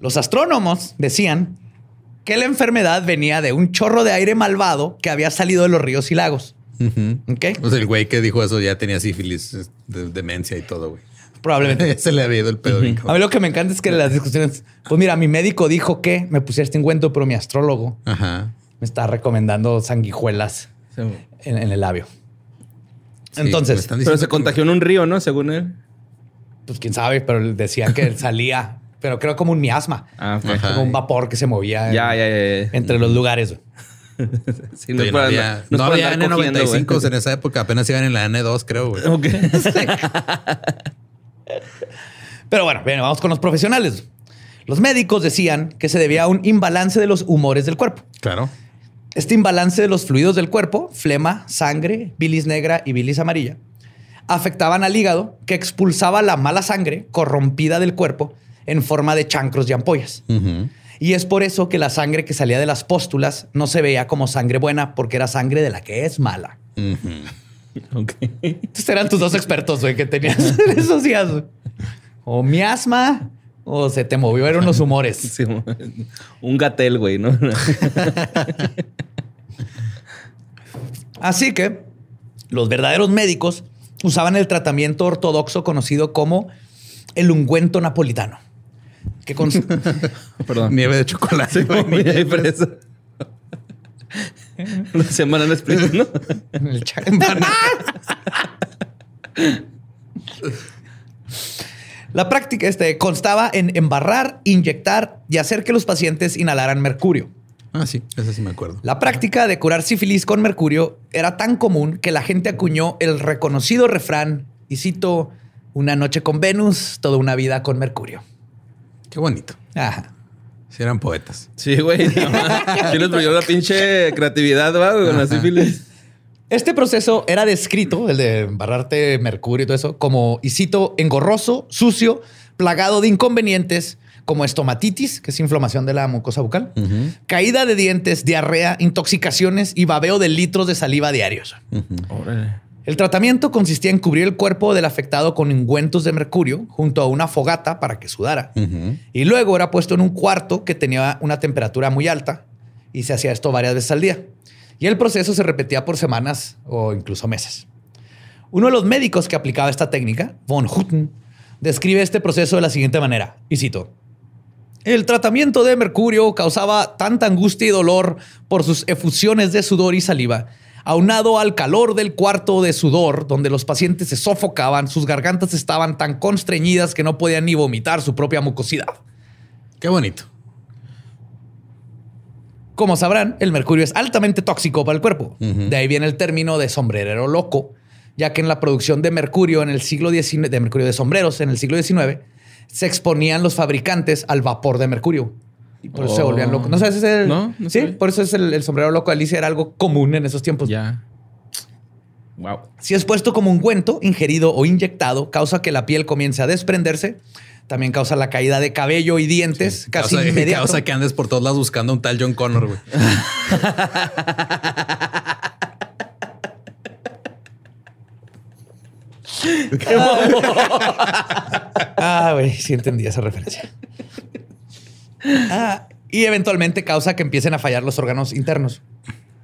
Los astrónomos decían que la enfermedad venía de un chorro de aire malvado que había salido de los ríos y lagos. ¿Okay? Pues el güey que dijo eso ya tenía sífilis, demencia y todo, güey. Probablemente. Se le había ido el pedo. A mí lo que me encanta es que las discusiones... Pues mira, mi médico dijo que me pusiera este ungüento, pero mi astrólogo me está recomendando sanguijuelas en el labio. Sí, entonces... Pero se contagió en un río, ¿no? Según él. Pues quién sabe, pero decían que salía... Pero creo como un miasma. Como un vapor que se movía entre los lugares. Sí, no, no había N95 en esa época. Apenas iban en la N2, creo. Pero bueno, bien, vamos con los profesionales. Los médicos decían que se debía a un imbalance de los humores del cuerpo. Claro. Este imbalance de los fluidos del cuerpo, flema, sangre, bilis negra y bilis amarilla, afectaban al hígado, que expulsaba la mala sangre corrompida del cuerpo en forma de chancros y ampollas. Y es por eso que la sangre que salía de las póstulas no se veía como sangre buena, porque era sangre de la que es mala. Entonces eran tus dos expertos, güey, que tenías en esos días. O miasma O se te movieron los humores. Sí, un Gatel, güey, ¿no? Así que los verdaderos médicos usaban el tratamiento ortodoxo conocido como el ungüento napolitano. Que con... Perdón. Nieve de chocolate. Sí, nieve de fresa. Una semana en split, ¿no? El La práctica constaba en embarrar, inyectar y hacer que los pacientes inhalaran mercurio. Ah, sí, eso sí me acuerdo. La práctica de curar sífilis con mercurio era tan común que la gente acuñó el reconocido refrán, y cito, una noche con Venus, toda una vida con mercurio. Qué bonito. Ajá. Sí, eran poetas. Sí, güey. Sí les brilló la pinche creatividad, güey, con la sífilis. Este proceso era descrito, el de embarrarte mercurio y todo eso, como, y cito, engorroso, sucio, plagado de inconvenientes, como estomatitis, que es inflamación de la mucosa bucal, caída de dientes, diarrea, intoxicaciones y babeo de litros de saliva diarios. El tratamiento consistía en cubrir el cuerpo del afectado con ungüentos de mercurio junto a una fogata para que sudara. Y luego era puesto en un cuarto que tenía una temperatura muy alta y se hacía esto varias veces al día. Y el proceso se repetía por semanas o incluso meses. Uno de los médicos que aplicaba esta técnica, von Hutten, describe este proceso de la siguiente manera, y cito, el tratamiento de mercurio causaba tanta angustia y dolor por sus efusiones de sudor y saliva, aunado al calor del cuarto de sudor, donde los pacientes se sofocaban, sus gargantas estaban tan constreñidas que no podían ni vomitar su propia mucosidad. Qué bonito. Como sabrán, el mercurio es altamente tóxico para el cuerpo. De ahí viene el término de sombrerero loco, ya que en la producción de mercurio en el siglo XIX, de mercurio de sombreros en el siglo XIX, se exponían los fabricantes al vapor de mercurio. Y por eso se volvían locos. ¿No sabes? No, por eso es el sombrero loco de Alicia, era algo común en esos tiempos. Ya. Wow. Si es puesto como ungüento, ingerido o inyectado, causa que la piel comience a desprenderse. También causa la caída de cabello y dientes, sí, casi inmediato. Causa que andes por todos lados buscando un tal John Connor, güey. ¡Qué bobo! Ah, güey, sí entendí esa referencia. Ah, y eventualmente causa que empiecen a fallar los órganos internos.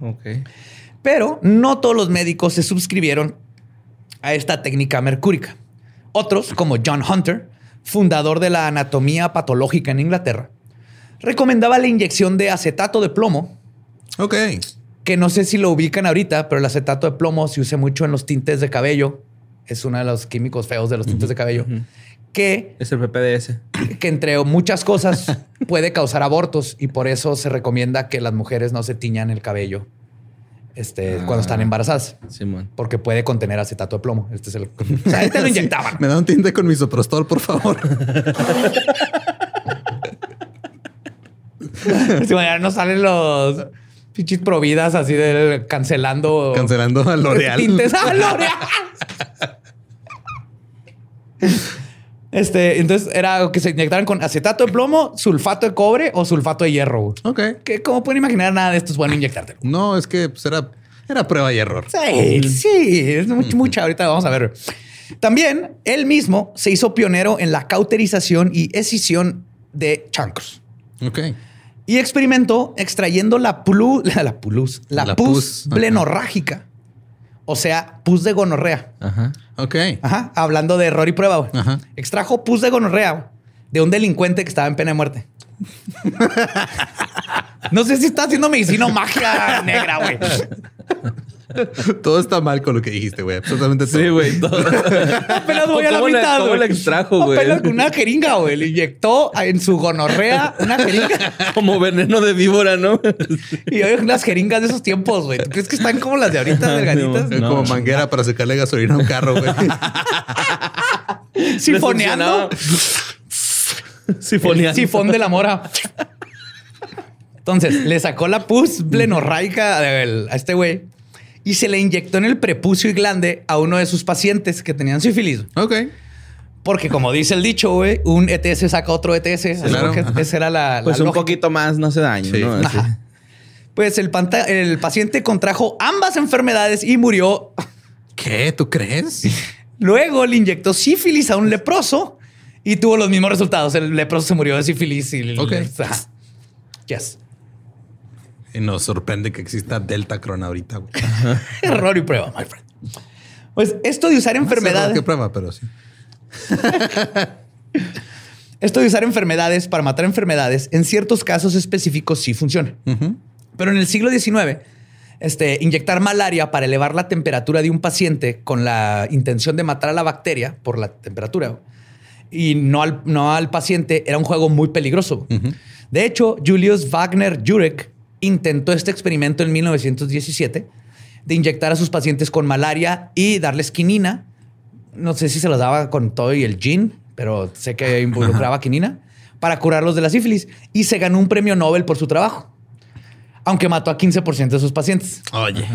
Ok. Pero no todos los médicos se suscribieron a esta técnica mercúrica. Otros, como John Hunter, fundador de la anatomía patológica en Inglaterra, recomendaba la inyección de acetato de plomo. Ok. Que no sé si lo ubican ahorita, pero el acetato de plomo se usa mucho en los tintes de cabello. Es uno de los químicos feos de los tintes de cabello. Que es el PPDS. Que entre muchas cosas puede causar abortos y por eso se recomienda que las mujeres no se tiñan el cabello cuando están embarazadas. Sí, man. Porque puede contener acetato de plomo. Este es el... O sea, este lo inyectaban. Sí. Me da un tinte con misoprostol, por favor. Sí, man, ya no salen los pinches providas así de cancelando... Cancelando a L'Oreal. Tintes a L'Oreal. Entonces era que se inyectaran con acetato de plomo, sulfato de cobre o sulfato de hierro. Ok. Que como pueden imaginar, nada de esto es bueno inyectártelo. No, es que pues, era prueba y error. Sí, sí. Es mucha. Ahorita vamos a ver. También él mismo se hizo pionero en la cauterización y escisión de chancros. Ok. Y experimentó extrayendo la pus blenorrágica. O sea, pus de gonorrea. Ajá. Ok. Ajá. Hablando de error y prueba, güey. Ajá. Extrajo pus de gonorrea de un delincuente que estaba en pena de muerte. No sé si está haciendo medicina o magia negra, güey. Todo está mal con lo que dijiste, güey. Absolutamente todo. Sí, güey. Apenas voy a la mitad, güey. ¿Cómo la extrajo, güey? Apenas con una jeringa, güey. Le inyectó en su gonorrea una jeringa. Como veneno de víbora, ¿no? Y hay unas jeringas de esos tiempos, güey. ¿Tú crees que están como las de ahorita, delgaditas? No, no. Como manguera para sacarle gasolina a un carro, güey. Sifoneando. Sifoneando. Sifón de la mora. Entonces, le sacó la pus blenorraica a este güey y se le inyectó en el prepucio y glande a uno de sus pacientes que tenían sífilis. Ok. Porque como dice el dicho, güey, un ETS saca otro ETS. Claro. Esa era la pues la un lógica. Poquito más no hace daño. Sí. ¿No? Pues el paciente contrajo ambas enfermedades y murió. ¿Qué? ¿Tú crees? Luego le inyectó sífilis a un leproso Y tuvo los mismos resultados. El leproso se murió de sífilis. Y nos sorprende que exista Delta Cron ahorita, güey. Error y prueba, my friend. Pues esto de usar enfermedades... ¿Qué prueba? Pero sí. Esto de usar enfermedades para matar enfermedades, en ciertos casos específicos sí funciona. Pero en el siglo XIX, inyectar malaria para elevar la temperatura de un paciente con la intención de matar a la bacteria por la temperatura y no al paciente era un juego muy peligroso. De hecho, Julius Wagner Jurek intentó este experimento en 1917 de inyectar a sus pacientes con malaria y darles quinina. No sé si se los daba con todo y el gin, pero sé que involucraba quinina para curarlos de la sífilis y se ganó un premio Nobel por su trabajo. Aunque mató a 15% de sus pacientes. Oye,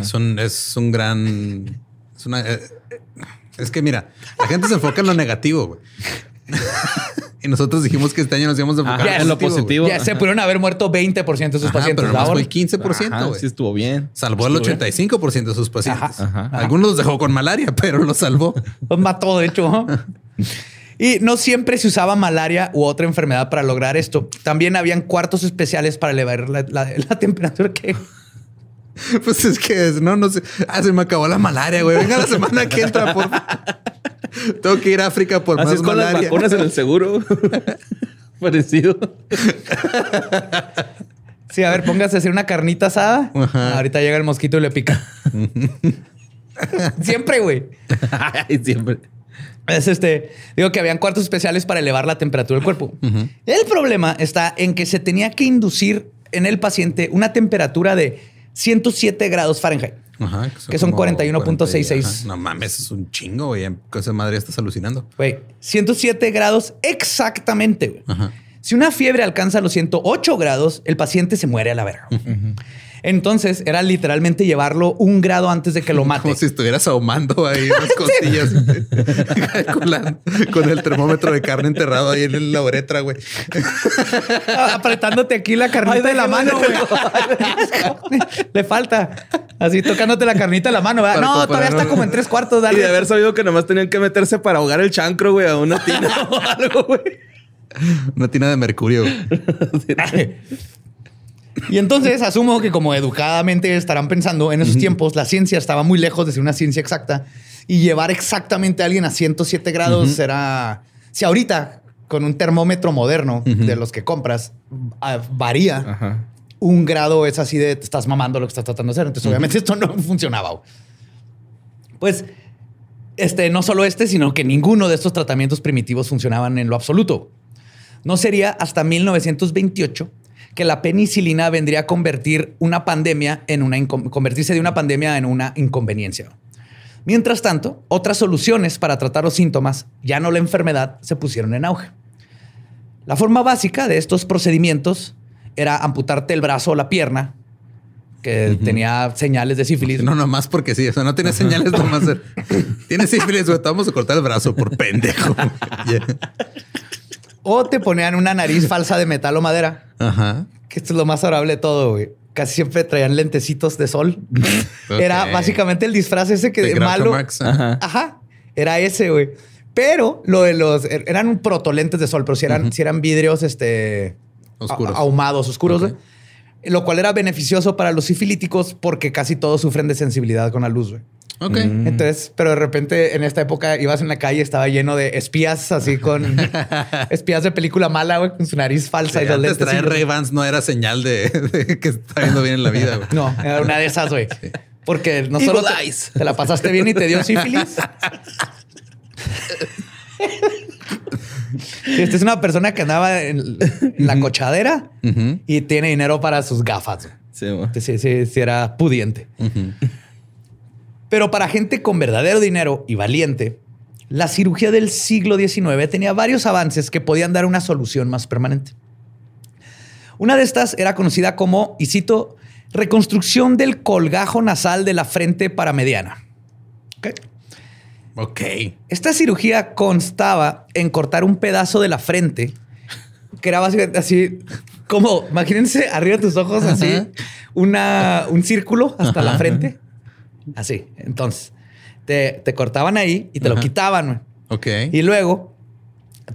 es que mira, la gente se enfoca en lo negativo, güey. Y nosotros dijimos que este año nos íbamos a enfocar en lo positivo. Ya se pudieron haber muerto 20% de sus pacientes. Pero nomás fue el 15%, güey. Sí estuvo bien. Salvó al 85% de sus pacientes. Algunos los dejó con malaria, pero los salvó. Los mató, de hecho. Y no siempre se usaba malaria u otra enfermedad para lograr esto. También habían cuartos especiales para elevar la temperatura que... Pues es que es, no sé. Ah, se me acabó la malaria, güey. Venga la semana que entra, por favor. Tengo que ir a África por más malaria. Así es con las vacunas en el seguro. Parecido. Sí, a ver, póngase a hacer una carnita asada. Ahorita llega el mosquito y le pica. Siempre, güey. Siempre. Es digo que habían cuartos especiales para elevar la temperatura del cuerpo. El problema está en que se tenía que inducir en el paciente una temperatura de 107 grados Fahrenheit, que son 41.66. No mames, es un chingo, güey. Con esa madre estás alucinando. Güey, 107 grados exactamente, güey. Si una fiebre alcanza los 108 grados, el paciente se muere a la verga. Entonces era literalmente llevarlo un grado antes de que lo mate. Como si estuvieras ahumando ahí las costillas con el termómetro de carne enterrado ahí en la uretra, güey. Apretándote aquí la carnita de la mano, güey. Le falta. Así tocándote la carnita de la mano. No, todavía está como en 3/4. Dale. Y de haber sabido que nomás tenían que meterse para ahogar el chancro, güey, a una tina o algo, güey. Una tina de mercurio. Y entonces asumo que como educadamente estarán pensando, en esos tiempos la ciencia estaba muy lejos de ser una ciencia exacta y llevar exactamente a alguien a 107 grados era... Si ahorita con un termómetro moderno de los que compras varía, un grado es así de te estás mamando lo que estás tratando de hacer. Entonces obviamente esto no funcionaba. Pues... no solo sino que ninguno de estos tratamientos primitivos funcionaban en lo absoluto. No sería hasta 1928 que la penicilina vendría a convertir una pandemia en convertirse de una pandemia en una inconveniencia. Mientras tanto, otras soluciones para tratar los síntomas, ya no la enfermedad, se pusieron en auge. La forma básica de estos procedimientos era amputarte el brazo o la pierna, que tenía señales de sífilis. No, nomás porque sí. O sea, no tenía señales nomás. Tienes sífilis, güey. Te vamos a cortar el brazo por pendejo. O te ponían una nariz falsa de metal o madera. Que esto es lo más adorable de todo, güey. Casi siempre traían lentecitos de sol. Era básicamente el disfraz ese que de malo. Era ese, güey. Pero lo de los... Eran protolentes de sol, pero si eran vidrios oscuros. Ahumados, oscuros, lo cual era beneficioso para los sifilíticos porque casi todos sufren de sensibilidad con la luz, güey. Entonces, pero de repente en esta época ibas en la calle, estaba lleno de espías, así con espías de película mala, güey, con su nariz falsa. Y antes traer Ray-Bans no era señal de que está viendo bien en la vida, güey. No, era una de esas, güey. Porque no solo te la pasaste bien y te dio sífilis. Es una persona que andaba en la cochadera y tiene dinero para sus gafas. Sí, era pudiente. Pero para gente con verdadero dinero y valiente, la cirugía del siglo XIX tenía varios avances que podían dar una solución más permanente. Una de estas era conocida como, y cito, reconstrucción del colgajo nasal de la frente paramediana. Esta cirugía constaba en cortar un pedazo de la frente, que era básicamente así, como, imagínense, arriba de tus ojos, así, un círculo hasta la frente. Así. Entonces, te cortaban ahí y te lo quitaban. Y luego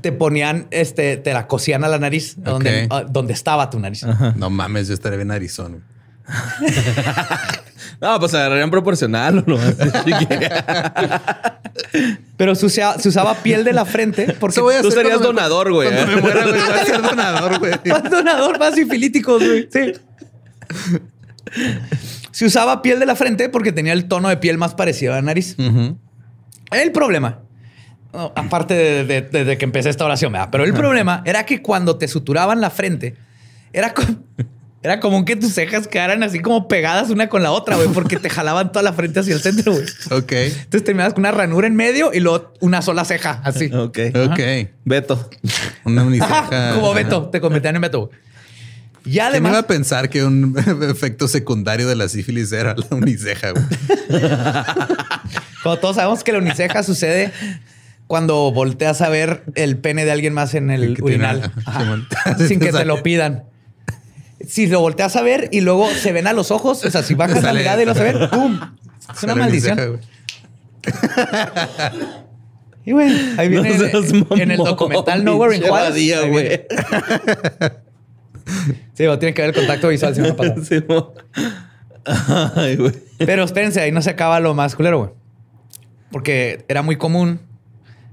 te ponían, te la cosían a la nariz, okay, donde estaba tu nariz. Ajá. No mames, yo estaría bien narizón. No, pues agarrarían proporcional o lo más Pero se usaba piel de la frente porque tú serías donador, güey. Cuando me muera, güey, voy a ser donador, güey. Más donador, más sifilíticos, güey. Sí. Se usaba piel de la frente porque tenía el tono de piel más parecido a la nariz. Uh-huh. El problema, aparte de que empecé esta oración, ¿verdad? Pero el problema era que cuando te suturaban la frente, era común que tus cejas quedaran así como pegadas una con la otra, güey, porque te jalaban toda la frente hacia el centro, güey. Ok. Entonces terminabas con una ranura en medio y luego una sola ceja, así. Ok. Ajá. Ok. Beto. Una uniceja. Como Beto. Te convertían en Beto. Y además... ¿Quién iba a pensar que un efecto secundario de la sífilis era la uniceja, güey? Como todos sabemos que la uniceja sucede... cuando volteas a ver el pene de alguien más en el urinal, sin que te lo pidan. Si lo volteas a ver y luego se ven a los ojos, o sea, si bajas la mirada y lo se ven, ¡pum! Es una maldición. Y bueno, ahí viene en el documental Nowhere in Juárez. Sí, tiene que ver el contacto visual. Pero espérense, ahí no se acaba lo más culero, güey. Porque era muy común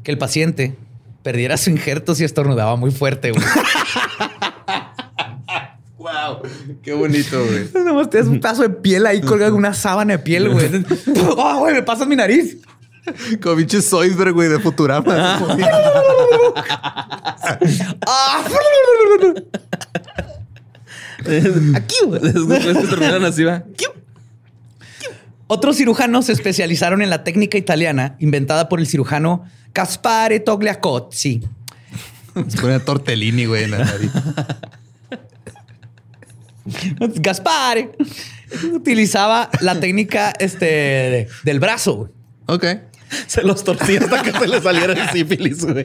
que el paciente perdiera su injerto si estornudaba muy fuerte, güey. ¡Wow! ¡Qué bonito, güey! Nomás tienes un pedazo de piel ahí colgado con una sábana de piel, güey. ¡Oh, güey! ¡Me pasas mi nariz! Como pinche Zoidberg, güey, de Futurama. ¡Aquí, güey! Después terminaron así, va. Otros cirujanos se especializaron en la técnica italiana inventada por el cirujano Caspare Togliacozzi. Es una tortellini, güey, en la nariz. Gaspare utilizaba la técnica del brazo, güey. Ok. Se los torcía hasta que se le saliera el sífilis, güey.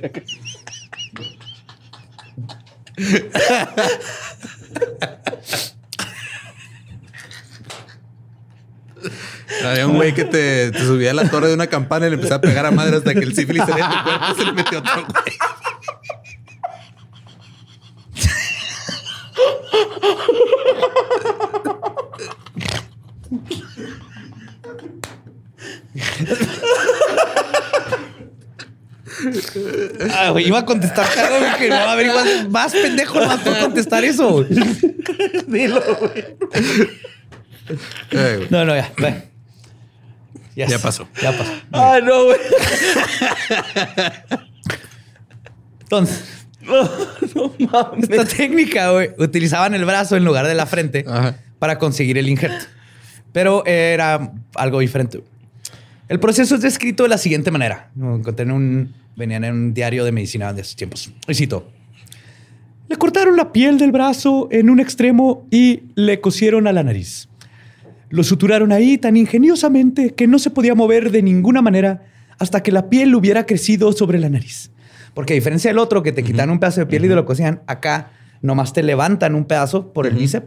Había un güey que te subía a la torre de una campana y le empezaba a pegar a madre hasta que el sífilis salía de tu cuerpo y se le metió otro güey. Ah, güey, iba a contestar claro que no. A ver, igual más pendejo más por contestar eso, güey. Dilo, güey. No, ya. Yes. Ya pasó. Ah, no, güey. Entonces, no mames. Esta técnica, güey, utilizaban el brazo en lugar de la frente, ajá, para conseguir el injerto. Pero era algo diferente. El proceso es descrito de la siguiente manera. Venían en un diario de medicina de esos tiempos. Y cito: le cortaron la piel del brazo en un extremo y le cosieron a la nariz. Lo suturaron ahí tan ingeniosamente que no se podía mover de ninguna manera hasta que la piel hubiera crecido sobre la nariz. Porque a diferencia del otro, que te quitan un pedazo de piel y te lo cosían, acá nomás te levantan un pedazo por el bíceps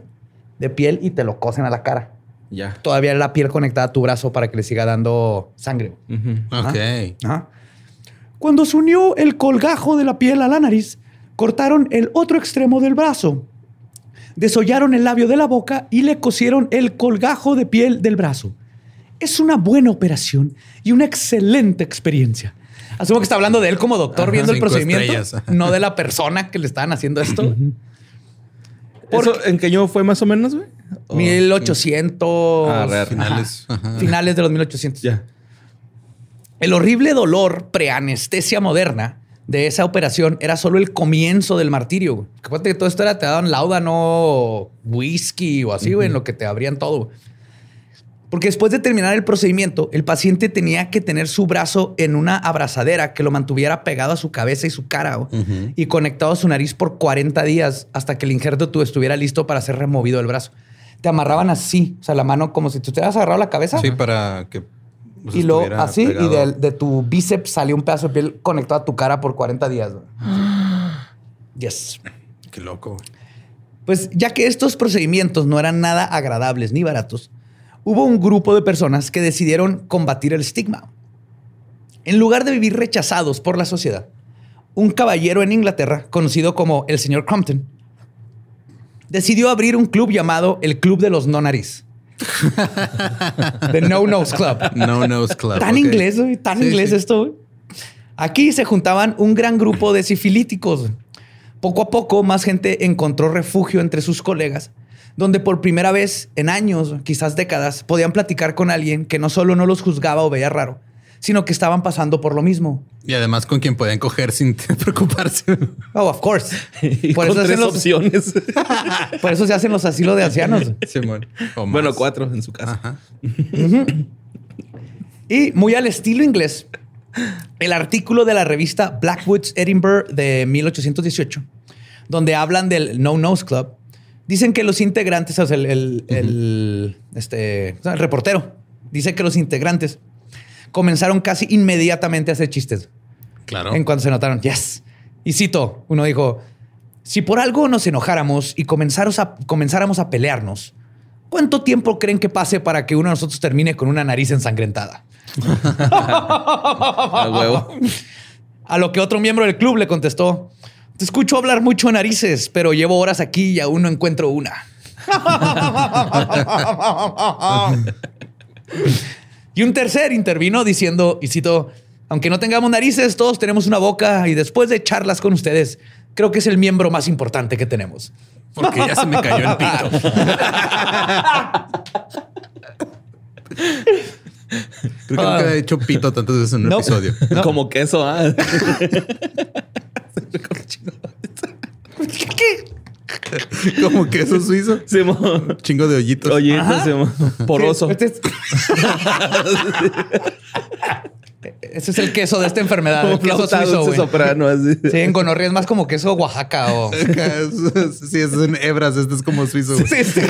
de piel y te lo cosen a la cara. Ya. Todavía la piel conectada a tu brazo para que le siga dando sangre. Ajá. Ok. Ajá. Cuando se unió el colgajo de la piel a la nariz, cortaron el otro extremo del brazo. Desollaron el labio de la boca y le cosieron el colgajo de piel del brazo. Es una buena operación y una excelente experiencia. Asumo que está hablando de él como doctor, ajá, viendo el procedimiento, estrellas, no de la persona que le estaban haciendo esto. ¿Eso en qué año fue más o menos, güey? 1800. Finales. Ajá. Finales de los 1800. Ya. El horrible dolor preanestesia moderna de esa operación era solo el comienzo del martirio, güey. Acuérdate que todo esto era, te daban láudano, whisky o así, güey, en lo que te abrían todo, güey. Porque después de terminar el procedimiento, el paciente tenía que tener su brazo en una abrazadera que lo mantuviera pegado a su cabeza y su cara, güey, y conectado a su nariz por 40 días hasta que el injerto estuviera listo para ser removido del brazo. Te amarraban así, o sea, la mano como si tú te hubieras agarrado la cabeza. Sí, para que... Pues y luego así, pegado. Y de tu bíceps salió un pedazo de piel conectado a tu cara por 40 días. Yes. Qué loco. Pues ya que estos procedimientos no eran nada agradables ni baratos, hubo un grupo de personas que decidieron combatir el estigma. En lugar de vivir rechazados por la sociedad, un caballero en Inglaterra conocido como el señor Crompton decidió abrir un club llamado el Club de los No Nariz. The No Nose Club. No Nose Club. Tan okay. Inglés, güey. Tan sí, inglés sí. Esto, güey. Aquí se juntaban un gran grupo de sifilíticos. Poco a poco, más gente encontró refugio entre sus colegas, donde por primera vez en años, quizás décadas, podían platicar con alguien que no solo no los juzgaba o veía raro, sino que estaban pasando por lo mismo. Y además con quien podían coger sin preocuparse. Oh, of course. Y por eso hacen los... opciones. Por eso se hacen los asilos de ancianos. Sí, bueno, 4 en su casa. Ajá. Y muy al estilo inglés, el artículo de la revista Blackwood's Edinburgh de 1818, donde hablan del No Nose Club, dicen que los integrantes, o sea, el reportero dice que los integrantes comenzaron casi inmediatamente a hacer chistes. Claro. En cuanto se notaron. Yes. Y cito, uno dijo, si por algo nos enojáramos y comenzáramos a pelearnos, ¿cuánto tiempo creen que pase para que uno de nosotros termine con una nariz ensangrentada? A huevo. A lo que otro miembro del club le contestó, te escucho hablar mucho de narices, pero llevo horas aquí y aún no encuentro una. Y un tercer intervino diciendo, y cito, aunque no tengamos narices, todos tenemos una boca y después de charlas con ustedes, creo que es el miembro más importante que tenemos. Porque ya se me cayó el pito. Creo que nunca he hecho pito tantas veces en un episodio. No. Como queso. Ah. ¿Qué? Como queso suizo. Sí, chingo de hoyitos. Hoyitos, sí, poroso. Ese es el queso de esta enfermedad. Como el queso suizo, soprano, así. Sí, en gonorrea es más como queso Oaxaca o... Sí, es en hebras. Este es como suizo. Sí, sí.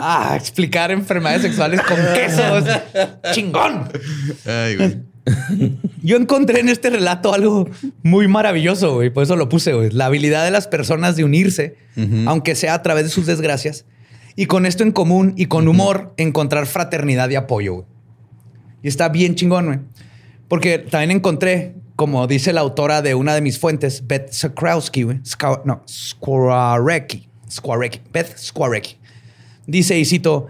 Ah, explicar enfermedades sexuales con queso. ¡Chingón! Ay, güey. Yo encontré en este relato algo muy maravilloso, güey. Por eso lo puse, güey. La habilidad de las personas de unirse, aunque sea a través de sus desgracias, y con esto en común y con humor, encontrar fraternidad y apoyo, güey. Y está bien chingón, güey. Porque también encontré, como dice la autora de una de mis fuentes, Beth Skwarecki, güey. Beth Skwarecki. Dice, y cito,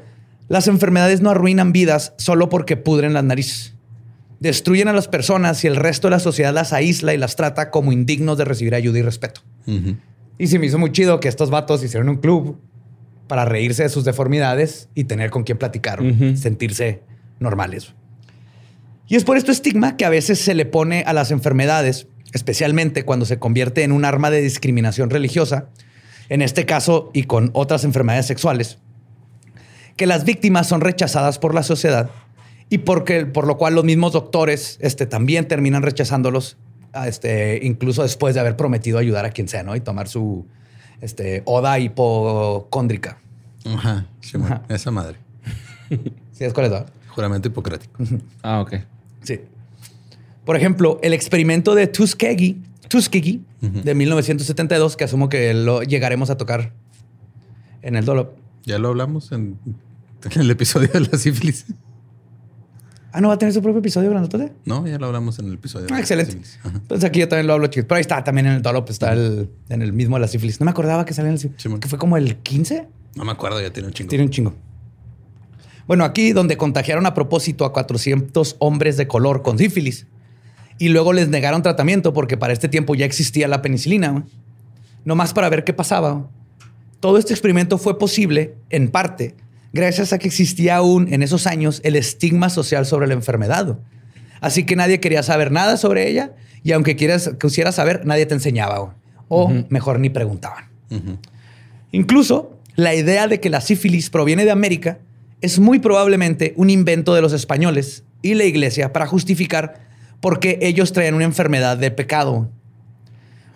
las enfermedades no arruinan vidas solo porque pudren las narices. Destruyen a las personas y el resto de la sociedad las aísla y las trata como indignos de recibir ayuda y respeto. Y se me hizo muy chido que estos vatos hicieron un club para reírse de sus deformidades y tener con quién platicar, sentirse normales. Y es por este estigma que a veces se le pone a las enfermedades, especialmente cuando se convierte en un arma de discriminación religiosa, en este caso y con otras enfermedades sexuales, que las víctimas son rechazadas por la sociedad y por lo cual los mismos doctores también terminan rechazándolos, incluso después de haber prometido ayudar a quien sea, ¿no? Y tomar su oda hipocóndrica. Ajá, sí, bueno, esa madre. ¿Sí es cuál es? ¿No? Juramento hipocrático. Ah, ok. Sí. Por ejemplo, el experimento de Tuskegee de 1972, que asumo que lo llegaremos a tocar en el Dollop. Ya lo hablamos en el episodio de la sífilis. Ah, ¿no va a tener su propio episodio grandote? No, ya lo hablamos en el episodio. Ah, excelente. Entonces aquí yo también lo hablo, chicos. Pero ahí está, también en el Dollop está en el mismo de la sífilis. No me acordaba que salía en el sífilis. Sí, que fue como el 15. No me acuerdo, ya tiene un chingo. Tiene un chingo. Bueno, aquí donde contagiaron a propósito a 400 hombres de color con sífilis y luego les negaron tratamiento porque para este tiempo ya existía la penicilina, ¿no? Nomás para ver qué pasaba, ¿no? Todo este experimento fue posible, en parte, gracias a que existía aún en esos años el estigma social sobre la enfermedad. Así que nadie quería saber nada sobre ella y aunque quisieras saber, nadie te enseñaba o mejor ni preguntaban. Incluso la idea de que la sífilis proviene de América es muy probablemente un invento de los españoles y la iglesia para justificar por qué ellos traían una enfermedad de pecado.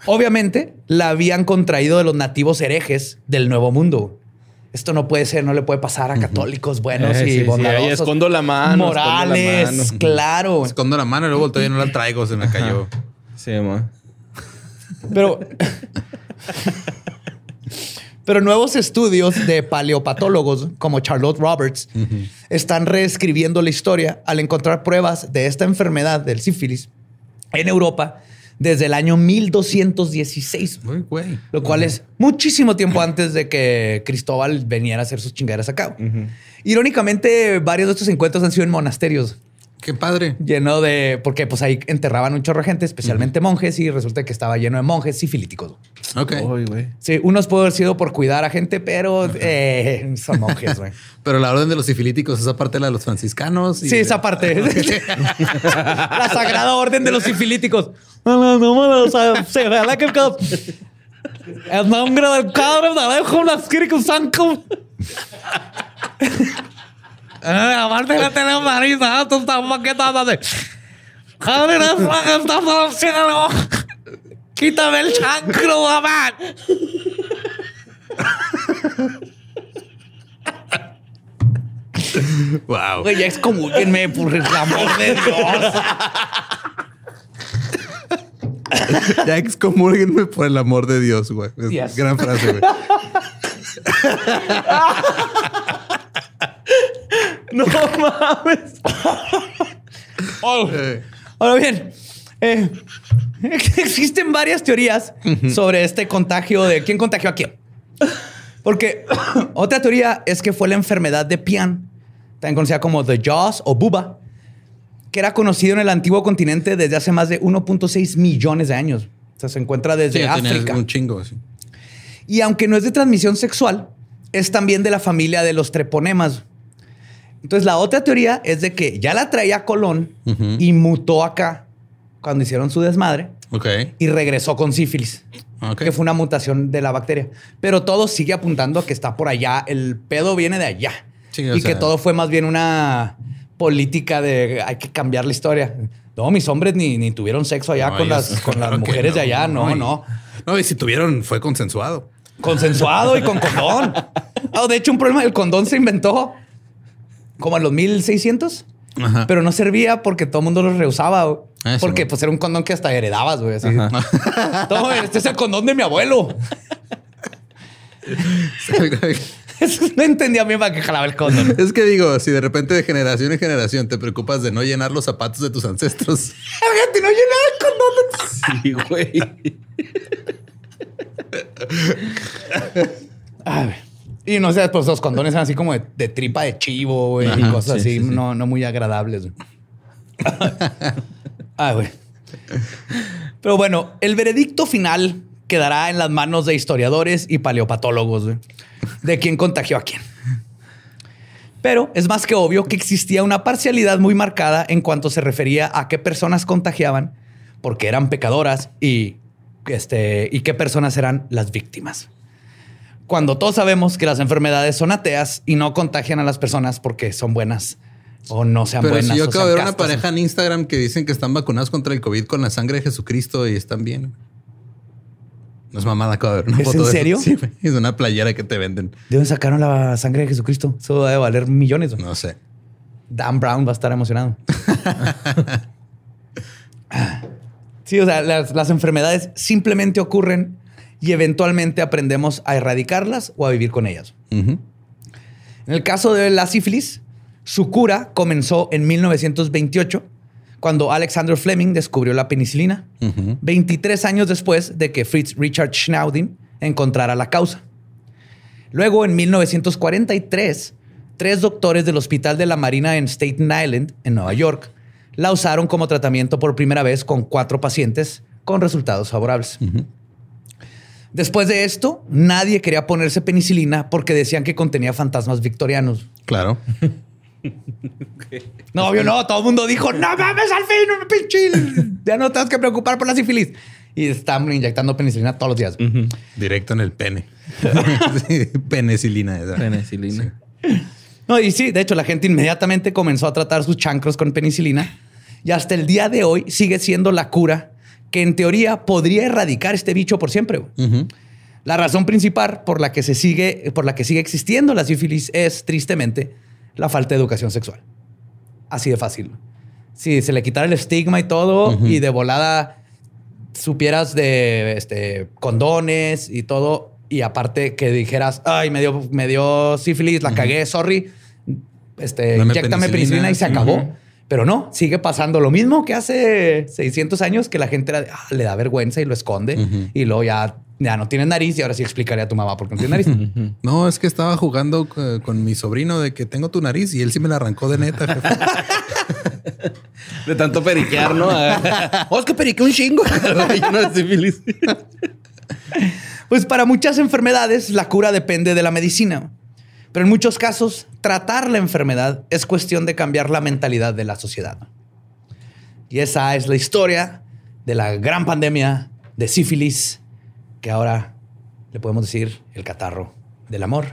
Obviamente, la habían contraído de los nativos herejes del Nuevo Mundo. Esto no puede ser, no le puede pasar a católicos buenos y sí, bondadosos. Sí, escondo la mano. Morales, escondo la mano. Claro. Escondo la mano y luego todavía no la traigo, se me cayó. Sí, amor. Pero nuevos estudios de paleopatólogos como Charlotte Roberts están reescribiendo la historia al encontrar pruebas de esta enfermedad del sífilis en Europa desde el año 1216. Uy, güey. Lo cual es muchísimo tiempo antes de que Cristóbal viniera a hacer sus chingaderas a cabo. Irónicamente, varios de estos encuentros han sido en monasterios. Qué padre. Lleno de... Porque pues ahí enterraban un chorro de gente, especialmente monjes, y resulta que estaba lleno de monjes sifilíticos. Ok. Oy, sí, unos pudo haber sido por cuidar a gente, pero son monjes, güey. Pero la orden de los sifilíticos, esa parte de la de los franciscanos. Y sí, esa parte. La sagrada orden de los sifilíticos. El nombre del Padre, aparte la telemarina, tú estás maquetada de... Quítame el chancro, mamá. Wow. Güey, ya excomúlguenme, por el amor de Dios. Ya excomúlguenme, por el amor de Dios, güey. Yes. Gran frase, güey. No mames. Oh. Ahora bien, existen varias teorías sobre este contagio de quién contagió a quién. Porque otra teoría es que fue la enfermedad de Pian, también conocida como The Jaws o Buba, que era conocido en el antiguo continente desde hace más de 1.6 millones de años. O sea, se encuentra desde África. Un chingo, sí. Y aunque no es de transmisión sexual, es también de la familia de los treponemas. Entonces, la otra teoría es de que ya la traía Colón y mutó acá cuando hicieron su desmadre y regresó con sífilis, que fue una mutación de la bacteria. Pero todo sigue apuntando a que está por allá. El pedo viene de allá. Sí, y que todo fue más bien una política de hay que cambiar la historia. No, mis hombres ni tuvieron sexo allá con las mujeres de allá. No, y si tuvieron fue consensuado. Consensuado y con condón. Oh, de hecho, un problema del condón se inventó como en los 1600, pero no servía porque todo el mundo lo rehusaba. Eso, porque pues era un condón que hasta heredabas, güey. No, este es el condón de mi abuelo. No entendía a mí para que jalaba el condón. Es que digo, si de repente de generación en generación te preocupas de no llenar los zapatos de tus ancestros. Fíjate, no llenar el condón de tus... Sí, güey. A ver. Y no sé, pues los condones eran así como de tripa de chivo, güey, y cosas así. No muy agradables. Ah, güey. Pero bueno, el veredicto final quedará en las manos de historiadores y paleopatólogos, güey, de quién contagió a quién. Pero es más que obvio que existía una parcialidad muy marcada en cuanto se refería a qué personas contagiaban porque eran pecadoras y qué personas eran las víctimas. Cuando todos sabemos que las enfermedades son ateas y no contagian a las personas porque son buenas o no sean buenas. Pero si yo acabo de ver una pareja en Instagram que dicen que están vacunados contra el COVID con la sangre de Jesucristo y están bien. No es mamada, acabo de ver una foto. ¿Es en serio? Sí, es una playera que te venden. ¿De dónde sacaron la sangre de Jesucristo? Eso debe valer millones. No sé. Dan Brown va a estar emocionado. Sí, o sea, las enfermedades simplemente ocurren y eventualmente aprendemos a erradicarlas o a vivir con ellas. En el caso de la sífilis, su cura comenzó en 1928, cuando Alexander Fleming descubrió la penicilina, 23 años después de que Fritz Richard Schnaudin encontrara la causa. Luego, en 1943, 3 doctores del Hospital de la Marina en Staten Island, en Nueva York, la usaron como tratamiento por primera vez con 4 pacientes con resultados favorables. Después de esto, nadie quería ponerse penicilina porque decían que contenía fantasmas victorianos. Claro. No, obvio no. Todo el mundo dijo, no mames, al fin, pinche. Ya no tenemos que preocupar por la sífilis. Y están inyectando penicilina todos los días. Directo en el pene. Penicilina. Esa. Penicilina. Sí. No, y sí, de hecho, la gente inmediatamente comenzó a tratar sus chancros con penicilina. Y hasta el día de hoy sigue siendo la cura que en teoría podría erradicar este bicho por siempre. La razón principal por la que sigue existiendo la sífilis es, tristemente, la falta de educación sexual. Así de fácil. Si se le quitara el estigma y todo, y de volada supieras de condones y todo, y aparte que dijeras, ay, me dio sífilis, la cagué, sorry, inyéctame penicilina y se acabó. Pero no, sigue pasando lo mismo que hace 600 años, que la gente era de, le da vergüenza y lo esconde. Y luego ya no tiene nariz, y ahora sí explicaré a tu mamá por qué no tiene nariz. No, es que estaba jugando con mi sobrino de que tengo tu nariz y él sí me la arrancó de neta. Jefe. De tanto periquear, ¿no? Oh, es que periqué un chingo. Pues para muchas enfermedades la cura depende de la medicina. Pero en muchos casos, tratar la enfermedad es cuestión de cambiar la mentalidad de la sociedad. Y esa es la historia de la gran pandemia de sífilis, que ahora le podemos decir el catarro del amor.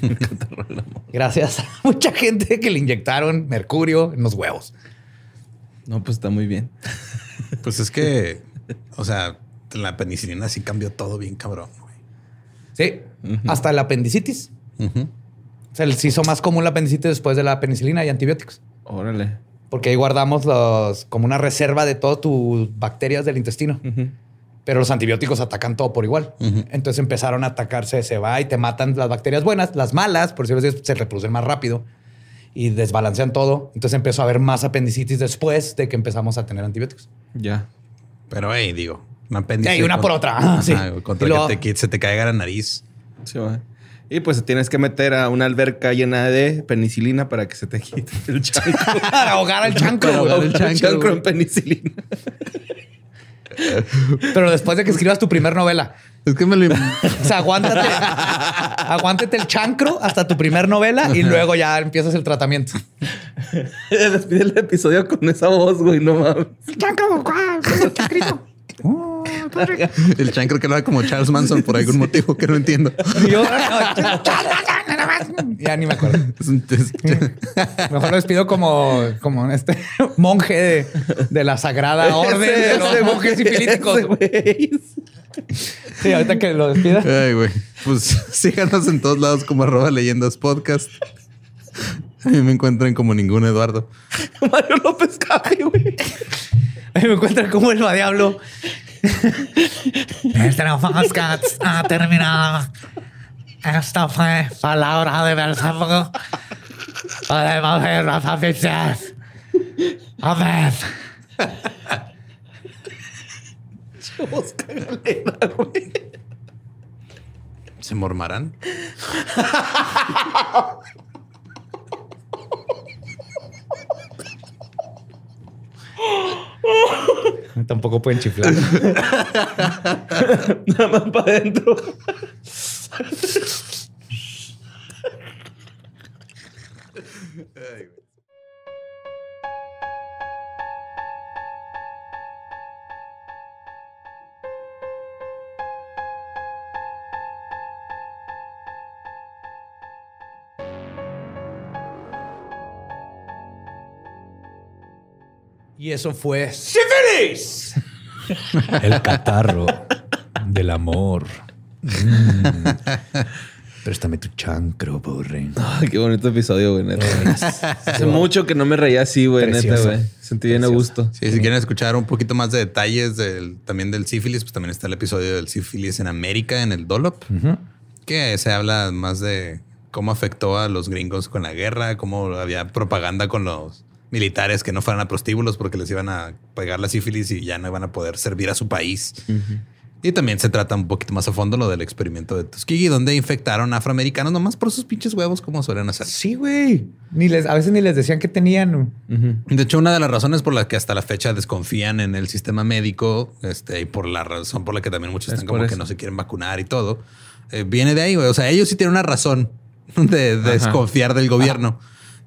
El catarro del amor. Gracias a mucha gente que le inyectaron mercurio en los huevos. No, pues está muy bien. Pues es que, o sea, la penicilina sí cambió todo bien cabrón. Güey. Sí, hasta la apendicitis. O sea, se hizo más común la apendicitis después de la penicilina y antibióticos. Órale. Porque ahí guardamos como una reserva de todas tus bacterias del intestino. Pero los antibióticos atacan todo por igual. Entonces empezaron a atacarse, se va y te matan las bacterias buenas, las malas, por decirlo así, se reproducen más rápido y desbalancean todo. Entonces empezó a haber más apendicitis después de que empezamos a tener antibióticos. Ya. Pero, hey, digo, una apendicitis. Una por otra. Sí. Contra luego, que se te caiga la nariz. Sí, va. Y pues tienes que meter a una alberca llena de penicilina para que se te quite el chancro. Para ahogar al chancro. Para ahogar el chancro en penicilina. Pero después de que escribas tu primer novela. Es que me lo... O sea, aguántate el chancro hasta tu primer novela y luego ya empiezas el tratamiento. Despide el episodio con esa voz, güey. No mames. Chancro, chacrito. El chancro que lo da como Charles Manson por algún motivo que no entiendo. Ya ni me acuerdo. Mejor lo despido como este monje de la sagrada orden de los monjes sifilíticos. Sí, ahorita que lo despida. Ay, güey. Pues síganos en todos lados como @leyendaspodcast. A mí me encuentran como ningún Eduardo. Mario López Cabe, güey. A mí me encuentran como el diablo. Esta podcast ha terminado. Esta fue palabra de Belsapo. Podemos ver las aficiones. Amén. Chavos, cágale, güey. ¿Se mormarán? Tampoco pueden chiflar. Nada más para adentro. Y eso fue sífilis. El catarro del amor. Préstame tu chancro, borre. Oh, qué bonito episodio, güey. Neta. Hace mucho que no me reía así, güey. Neta, güey. Sentí bien a gusto. Sí, si quieren escuchar un poquito más de detalles también del sífilis, pues también está el episodio del sífilis en América, en el Dollop, que se habla más de cómo afectó a los gringos con la guerra, cómo había propaganda con los militares que no fueran a prostíbulos porque les iban a pegar la sífilis y ya no iban a poder servir a su país. Y también se trata un poquito más a fondo lo del experimento de Tuskegee, donde infectaron afroamericanos nomás por sus pinches huevos, como suelen hacer. Sí, güey. A veces ni les decían que tenían. De hecho, una de las razones por las que hasta la fecha desconfían en el sistema médico, y por la razón por la que también muchos están como que no se quieren vacunar y todo, viene de ahí, güey. O sea, ellos sí tienen una razón de desconfiar del gobierno.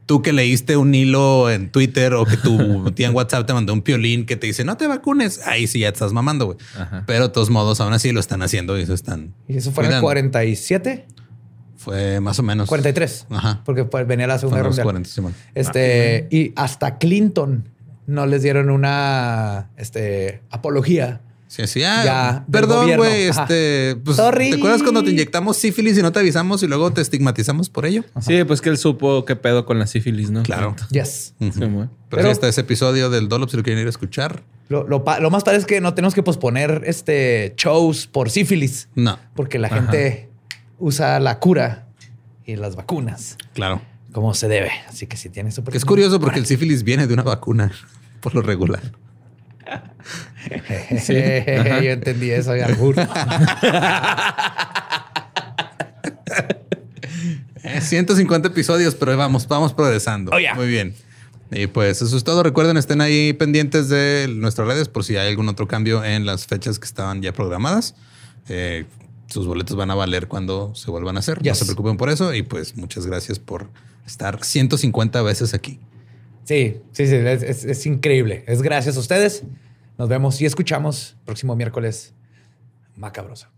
Tú que leíste un hilo en Twitter o que tu tía en WhatsApp te mandó un piolín que te dice no te vacunes. Ahí sí ya te estás mamando, güey. Pero de todos modos, aún así lo están haciendo y eso están. ¿Y eso fue en el 47? Fue más o menos. 43. Porque pues, venía la Segunda Guerra Mundial. 40, sí, y hasta Clinton no les dieron una apología. Ya, perdón, güey. Pues, ¿te acuerdas cuando te inyectamos sífilis y no te avisamos y luego te estigmatizamos por ello? Sí, pues que él supo qué pedo con la sífilis, ¿no? Claro. Pero ahí está ese episodio del Dollop si lo quieren ir a escuchar. Lo más padre es que no tenemos que posponer shows por sífilis. No. Porque la gente usa la cura y las vacunas. Claro. como se debe. Así que si tienes su oportunidad. Es curioso porque el sífilis viene de una vacuna por lo regular. Sí, yo entendí eso de albur. 150 episodios, pero vamos progresando. Oh, yeah. Muy bien. Y pues eso es todo. Recuerden, estén ahí pendientes de nuestras redes por si hay algún otro cambio en las fechas que estaban ya programadas. Sus boletos van a valer cuando se vuelvan a hacer. Yes. No se preocupen por eso. Y pues muchas gracias por estar 150 veces aquí. Sí. Es increíble. Es gracias a ustedes. Nos vemos y escuchamos próximo miércoles. Macabroso.